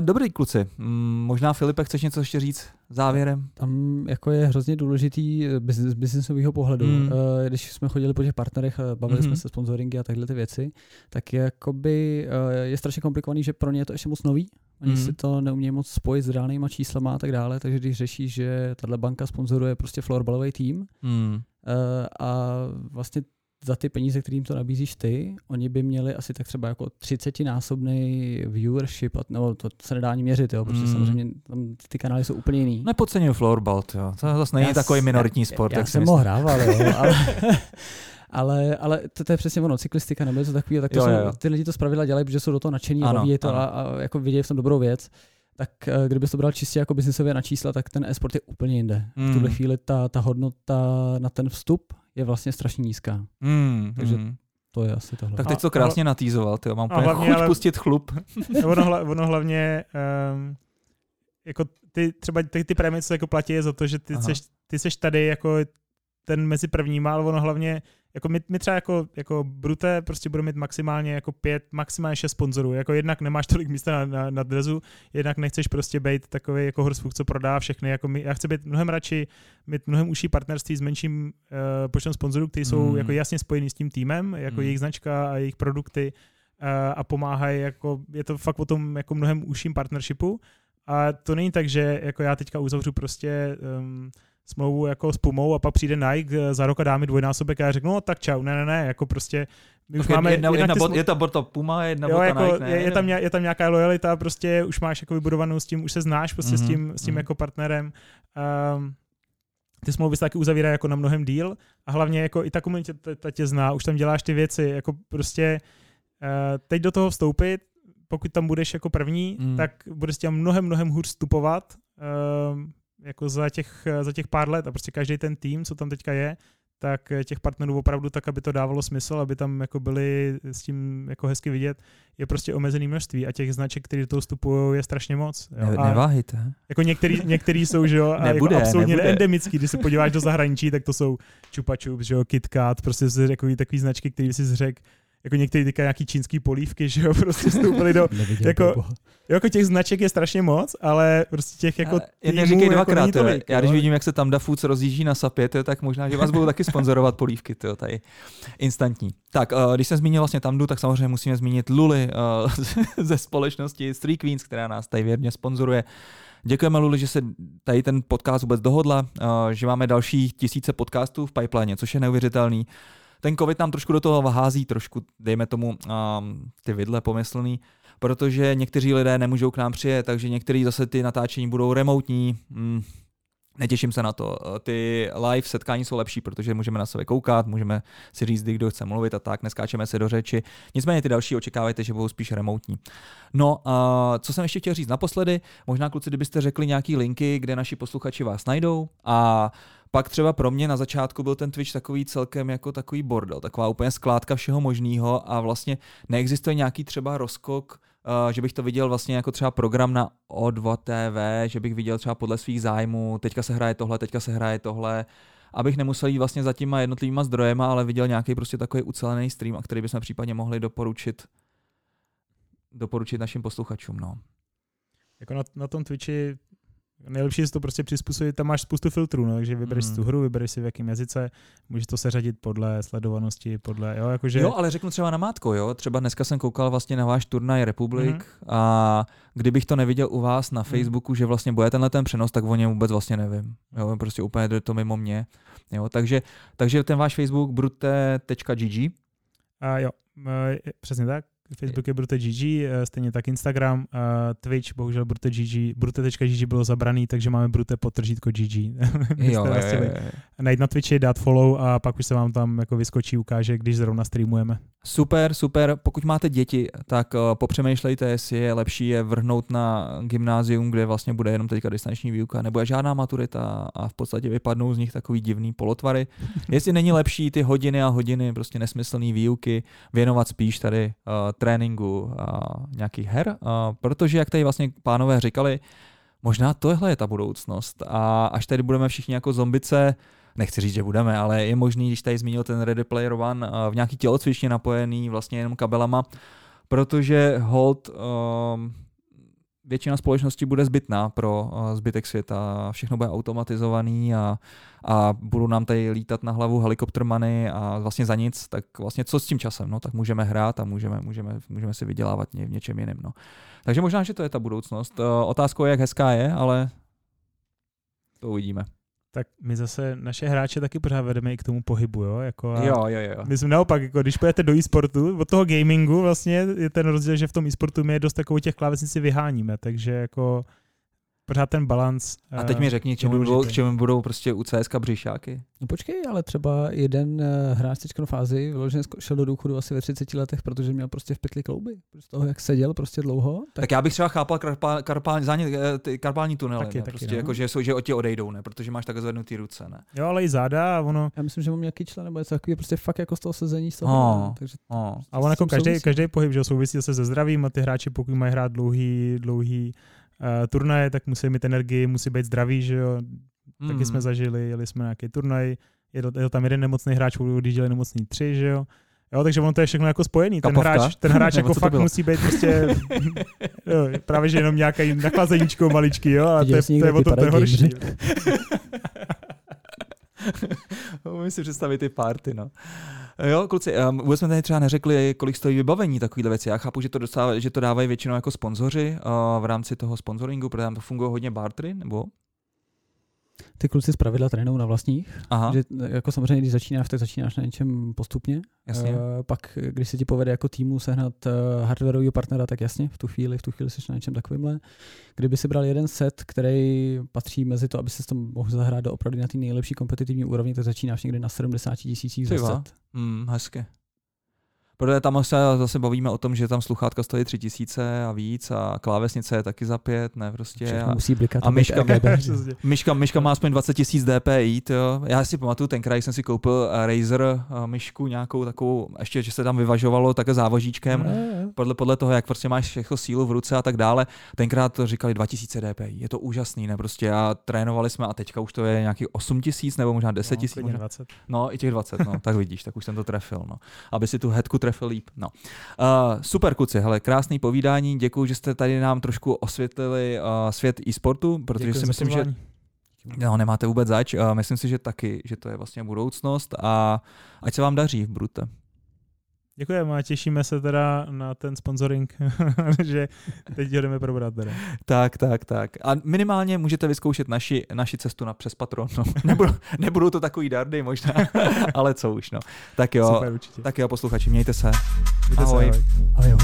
Dobrý kluci, možná Filipe, chceš něco ještě říct závěrem? Tam jako je hrozně důležitý z biznisového pohledu. Když jsme chodili po těch partnerech, bavili jsme se sponsoringy a takhle ty věci, tak jakoby je strašně komplikovaný, že pro ně je to ještě moc nový. Oni si to neumějí moc spojit s reálnýma číslama a tak dále, takže když řešíš, že tahle banka sponzoruje prostě floorbalový tým a vlastně za ty peníze, kterým to nabízíš ty, oni by měli asi tak třeba jako 30násobný viewership, nebo to se nedá ani měřit, jo, protože samozřejmě tam ty kanály jsou úplně jiný. Nepodceňuji floorball, jo. To zase není takový minoritní sport. Já jsem ho hrával, jo, ale to je přesně ono, cyklistika nebo něco takového, tak ty lidi to zpravidla dělají, protože jsou do toho nadšení, baví to a jako vidějí v tom dobrou věc. Tak kdyby to bral čistě jako biznisově na čísla, tak ten e-sport je úplně jinde. V tuhle chvíli ta hodnota na ten vstup je vlastně strašně nízká. Takže to je asi tohle. Tak teď to krásně natýzoval, tyjo. Mám úplně chuť pustit chlup. Ono hlavně, jako ty prémie, co jako platí, je za to, že ty seš tady jako ten mezi prvníma, ale ono hlavně, jako my třeba jako Brute prostě budeme mít maximálně jako 5, maximálně 6 sponzorů. Jako jednak nemáš tolik místa na drezu, jednak nechceš prostě být takový jako horsfuk, co prodá všechny. Jako já chci být mnohem radši, mít mnohem užší partnerství s menším počtem sponzorů, kteří jsou jako jasně spojení s tím týmem, jako jejich značka a jejich produkty a pomáhají. Jako, je to fakt o tom jako mnohem užším partnershipu. A to není tak, že jako já teďka uzavřu prostě... smlouvu jako s Pumou a pak přijde Nike za rok a dá mi dvojnásobek a já řeknu, no tak čau, ne, jako prostě my už máme... Je ta borta Puma, jedna borta jako Nike, ne? Je tam nějaká lojalita, prostě už máš jako vybudovanou s tím, už se znáš prostě s tím jako partnerem. Ty smlouvy se taky uzavírají jako na mnohem díl a hlavně jako i ta komunita tě zná, už tam děláš ty věci, jako prostě teď do toho vstoupit, pokud tam budeš jako první, tak budeš tě mnohem hůř vstupovat, jako za těch pár let a prostě každý ten tým, co tam teďka je, tak těch partnerů opravdu tak, aby to dávalo smysl, aby tam jako byli s tím jako hezky vidět, je prostě omezený množství a těch značek, které do toho vstupují, je strašně moc. Jo. A neváhejte. Jako některý jsou, že jo, a nebude, jako absolutně neendemický, když se podíváš do zahraničí, tak to jsou Chupa Chup, že jo, Kit Kat, prostě takový značky, které si řekl, jako některý teďka nějaký čínský polívky, že jo, prostě vstoupili do jako těch značek je strašně moc, ale prostě těch jako týmů dvakrát, jako tolik, já když vidím, jak se tam Da Foods rozjíždí na Sapě, tak možná, že vás budou taky sponzorovat polívky, to tady instantní. Tak, když jsem zmínil vlastně Tamdu, tak samozřejmě musíme zmínit Luli ze společnosti Street Queens, která nás tady věrně sponzoruje. Děkujeme, Luli, že se tady ten podcast vůbec dohodla, že máme další tisíce podcastů v pipeline, což je neuvěřitelný. Ten covid nám trošku do toho hází, trošku, dejme tomu, ty vidle pomyslný, protože někteří lidé nemůžou k nám přijet, takže některý zase ty natáčení budou remotní. Netěším se na to. Ty live setkání jsou lepší, protože můžeme na sebe koukat, můžeme si říct, kdo chce mluvit a tak, neskáčeme se do řeči. Nicméně ty další očekávajte, že budou spíš remotní. No, co jsem ještě chtěl říct naposledy, možná kluci, kdybyste řekli nějaký linky, kde naši posluchači vás najdou a pak třeba pro mě na začátku byl ten Twitch takový celkem jako takový bordel, taková úplně skládka všeho možného a vlastně neexistuje nějaký třeba rozkok, že bych to viděl vlastně jako třeba program na O2 TV, že bych viděl třeba podle svých zájmů, teďka se hraje tohle, abych nemusel jít vlastně za těma jednotlivýma zdrojema, ale viděl nějaký prostě takový ucelený stream, a který bychom případně mohli doporučit našim posluchačům. No. Jako na tom Twitchi nejlepší je to prostě přizpůsobit, tam máš spoustu filtrů, no, takže vybereš si tu hru, vybereš si v jakém jazyce, můžeš to seřadit podle sledovanosti, jo, jakože... Jo, ale řeknu třeba namátko, jo, třeba dneska jsem koukal vlastně na váš turnaj Republik a kdybych to neviděl u vás na Facebooku, že vlastně bude tenhle ten přenos, tak o něm vůbec vlastně nevím, jo, prostě úplně to mimo mě, jo, takže ten váš Facebook brute.gg. A jo, přesně tak. Facebook je Brute.gg, stejně tak Instagram, Twitch, bohužel Brute.gg, Brute.gg bylo zabraný, takže máme Brute_GG. Najít na Twitchi, dát follow a pak už se vám tam jako vyskočí, ukáže, když zrovna streamujeme. Super, super. Pokud máte děti, tak popřemýšlejte, jestli je lepší je vrhnout na gymnázium, kde vlastně bude jenom teďka distanční výuka, nebo je žádná maturita a v podstatě vypadnou z nich takový divný polotvary. Jestli není lepší ty hodiny a hodiny prostě nesmyslné výuky věnovat spíš tady tréninku a nějakých her, protože, jak tady vlastně pánové říkali, možná tohle je ta budoucnost a až tady budeme všichni jako zombice, nechci říct, že budeme, ale je možný, když tady zmínil ten Ready Player One, v nějaký tělocvičně napojený vlastně jenom kabelama, protože hold většina společnosti bude zbytná pro zbytek světa, všechno bude automatizovaný a budou nám tady lítat na hlavu helikoptermany a vlastně za nic, tak vlastně co s tím časem, no, tak můžeme hrát a můžeme si vydělávat v něčem jiném, no. Takže možná, že to je ta budoucnost. Otázkou je, jak hezká je, ale to uvidíme. Tak my zase naše hráče taky pořád vedeme i k tomu pohybu, jo? Jako jo. My jsme naopak, jako když půjdete do e-sportu, od toho gamingu vlastně je ten rozdíl, že v tom e-sportu my je dost takovou těch klávesnic si vyháníme, takže jako pořád ten balans. A teď mi řekni, k čemu budou prostě u CSka břišáky. No počkej, ale třeba jeden hráč teď v Ázii vyloženě šel do důchodu asi ve 30 letech, protože měl prostě v pytli klouby. Z toho, jak seděl prostě dlouho. Tak já bych třeba chápal karpální tunely, taky, prostě no. Jako, že od tě odejdou, ne? Protože máš tak zvednutý ruce, ne? Jo, ale i záda a ono... Já myslím, že mám nějaký člen, nebo je takový prostě fakt jako z toho sezení. A on jako každý pohyb, že souvisí se zdravím a ty hráči, pokud mají hrát dlouhý turnaje, tak musí mít energii, musí být zdraví, že jo. Taky jsme zažili, jeli jsme na nějaký turnaj, jel tam jeden nemocný hráč, odjížděli nemocný 3, že jo. Jo, takže ono to je všechno jako spojený. Ten hráč jako fakt musí být prostě jo, právě že jenom nějaký naklazeníčkou maličký, jo, a to je o to horší. Můžu si představit ty party, no. Jo, kluci, vůbec jsme tady třeba neřekli, kolik stojí vybavení takovýhle věci. Já chápu, že to dávají většinou jako sponzoři v rámci toho sponzoringu, protože tam fungují hodně bartery, nebo? Ty kluci zpravidla trénují na vlastních. Aha. Že jako samozřejmě, když začínáš, tak začínáš na něčem postupně. Jasně. Pak, když se ti povede jako týmu sehnat hardwareovýho partnera, tak jasně, v tu chvíli jsi na něčem takovýmhle. Kdyby si bral jeden set, který patří mezi to, aby se tam mohl zahrát do opravdu na té nejlepší kompetitivní úrovni, tak začínáš někdy na 70 000 za set. Hezky. Protože tam se zase bavíme o tom, že tam sluchátka stojí 3000 a víc a klávesnice je taky za 5, ne prostě. A myška má aspoň 20 000 DPI, jo. Já si pamatuju, tenkrát jsem si koupil Razer myšku nějakou takovou, ještě, že se tam vyvažovalo také závožíčkem, podle toho, jak prostě máš všechno sílu v ruce a tak dále. Tenkrát to říkali 2000 DPI, je to úžasný, ne prostě. A trénovali jsme a teďka už to je nějakých 8000 nebo možná 10 000. No, možná... no i těch 20, no, tak vidíš, tak už jsem to trefil, no. Aby si tu headku trefil líp, no. Super kuci, hele, krásný povídání, děkuju, že jste tady nám trošku osvětlili svět e-sportu, protože děkuji si myslím, že no, nemáte vůbec zač, myslím si, že taky, že to je vlastně budoucnost a ať se vám daří v Brute. Děkujeme a těšíme se teda na ten sponsoring, že teď jdeme probrat teda. Tak. A minimálně můžete vyzkoušet naši cestu na přes Patron. No. Nebudou to takový dardy možná, ale co už, no. Tak jo, super, tak jo, posluchači, mějte se. Ahoj. Ahoj.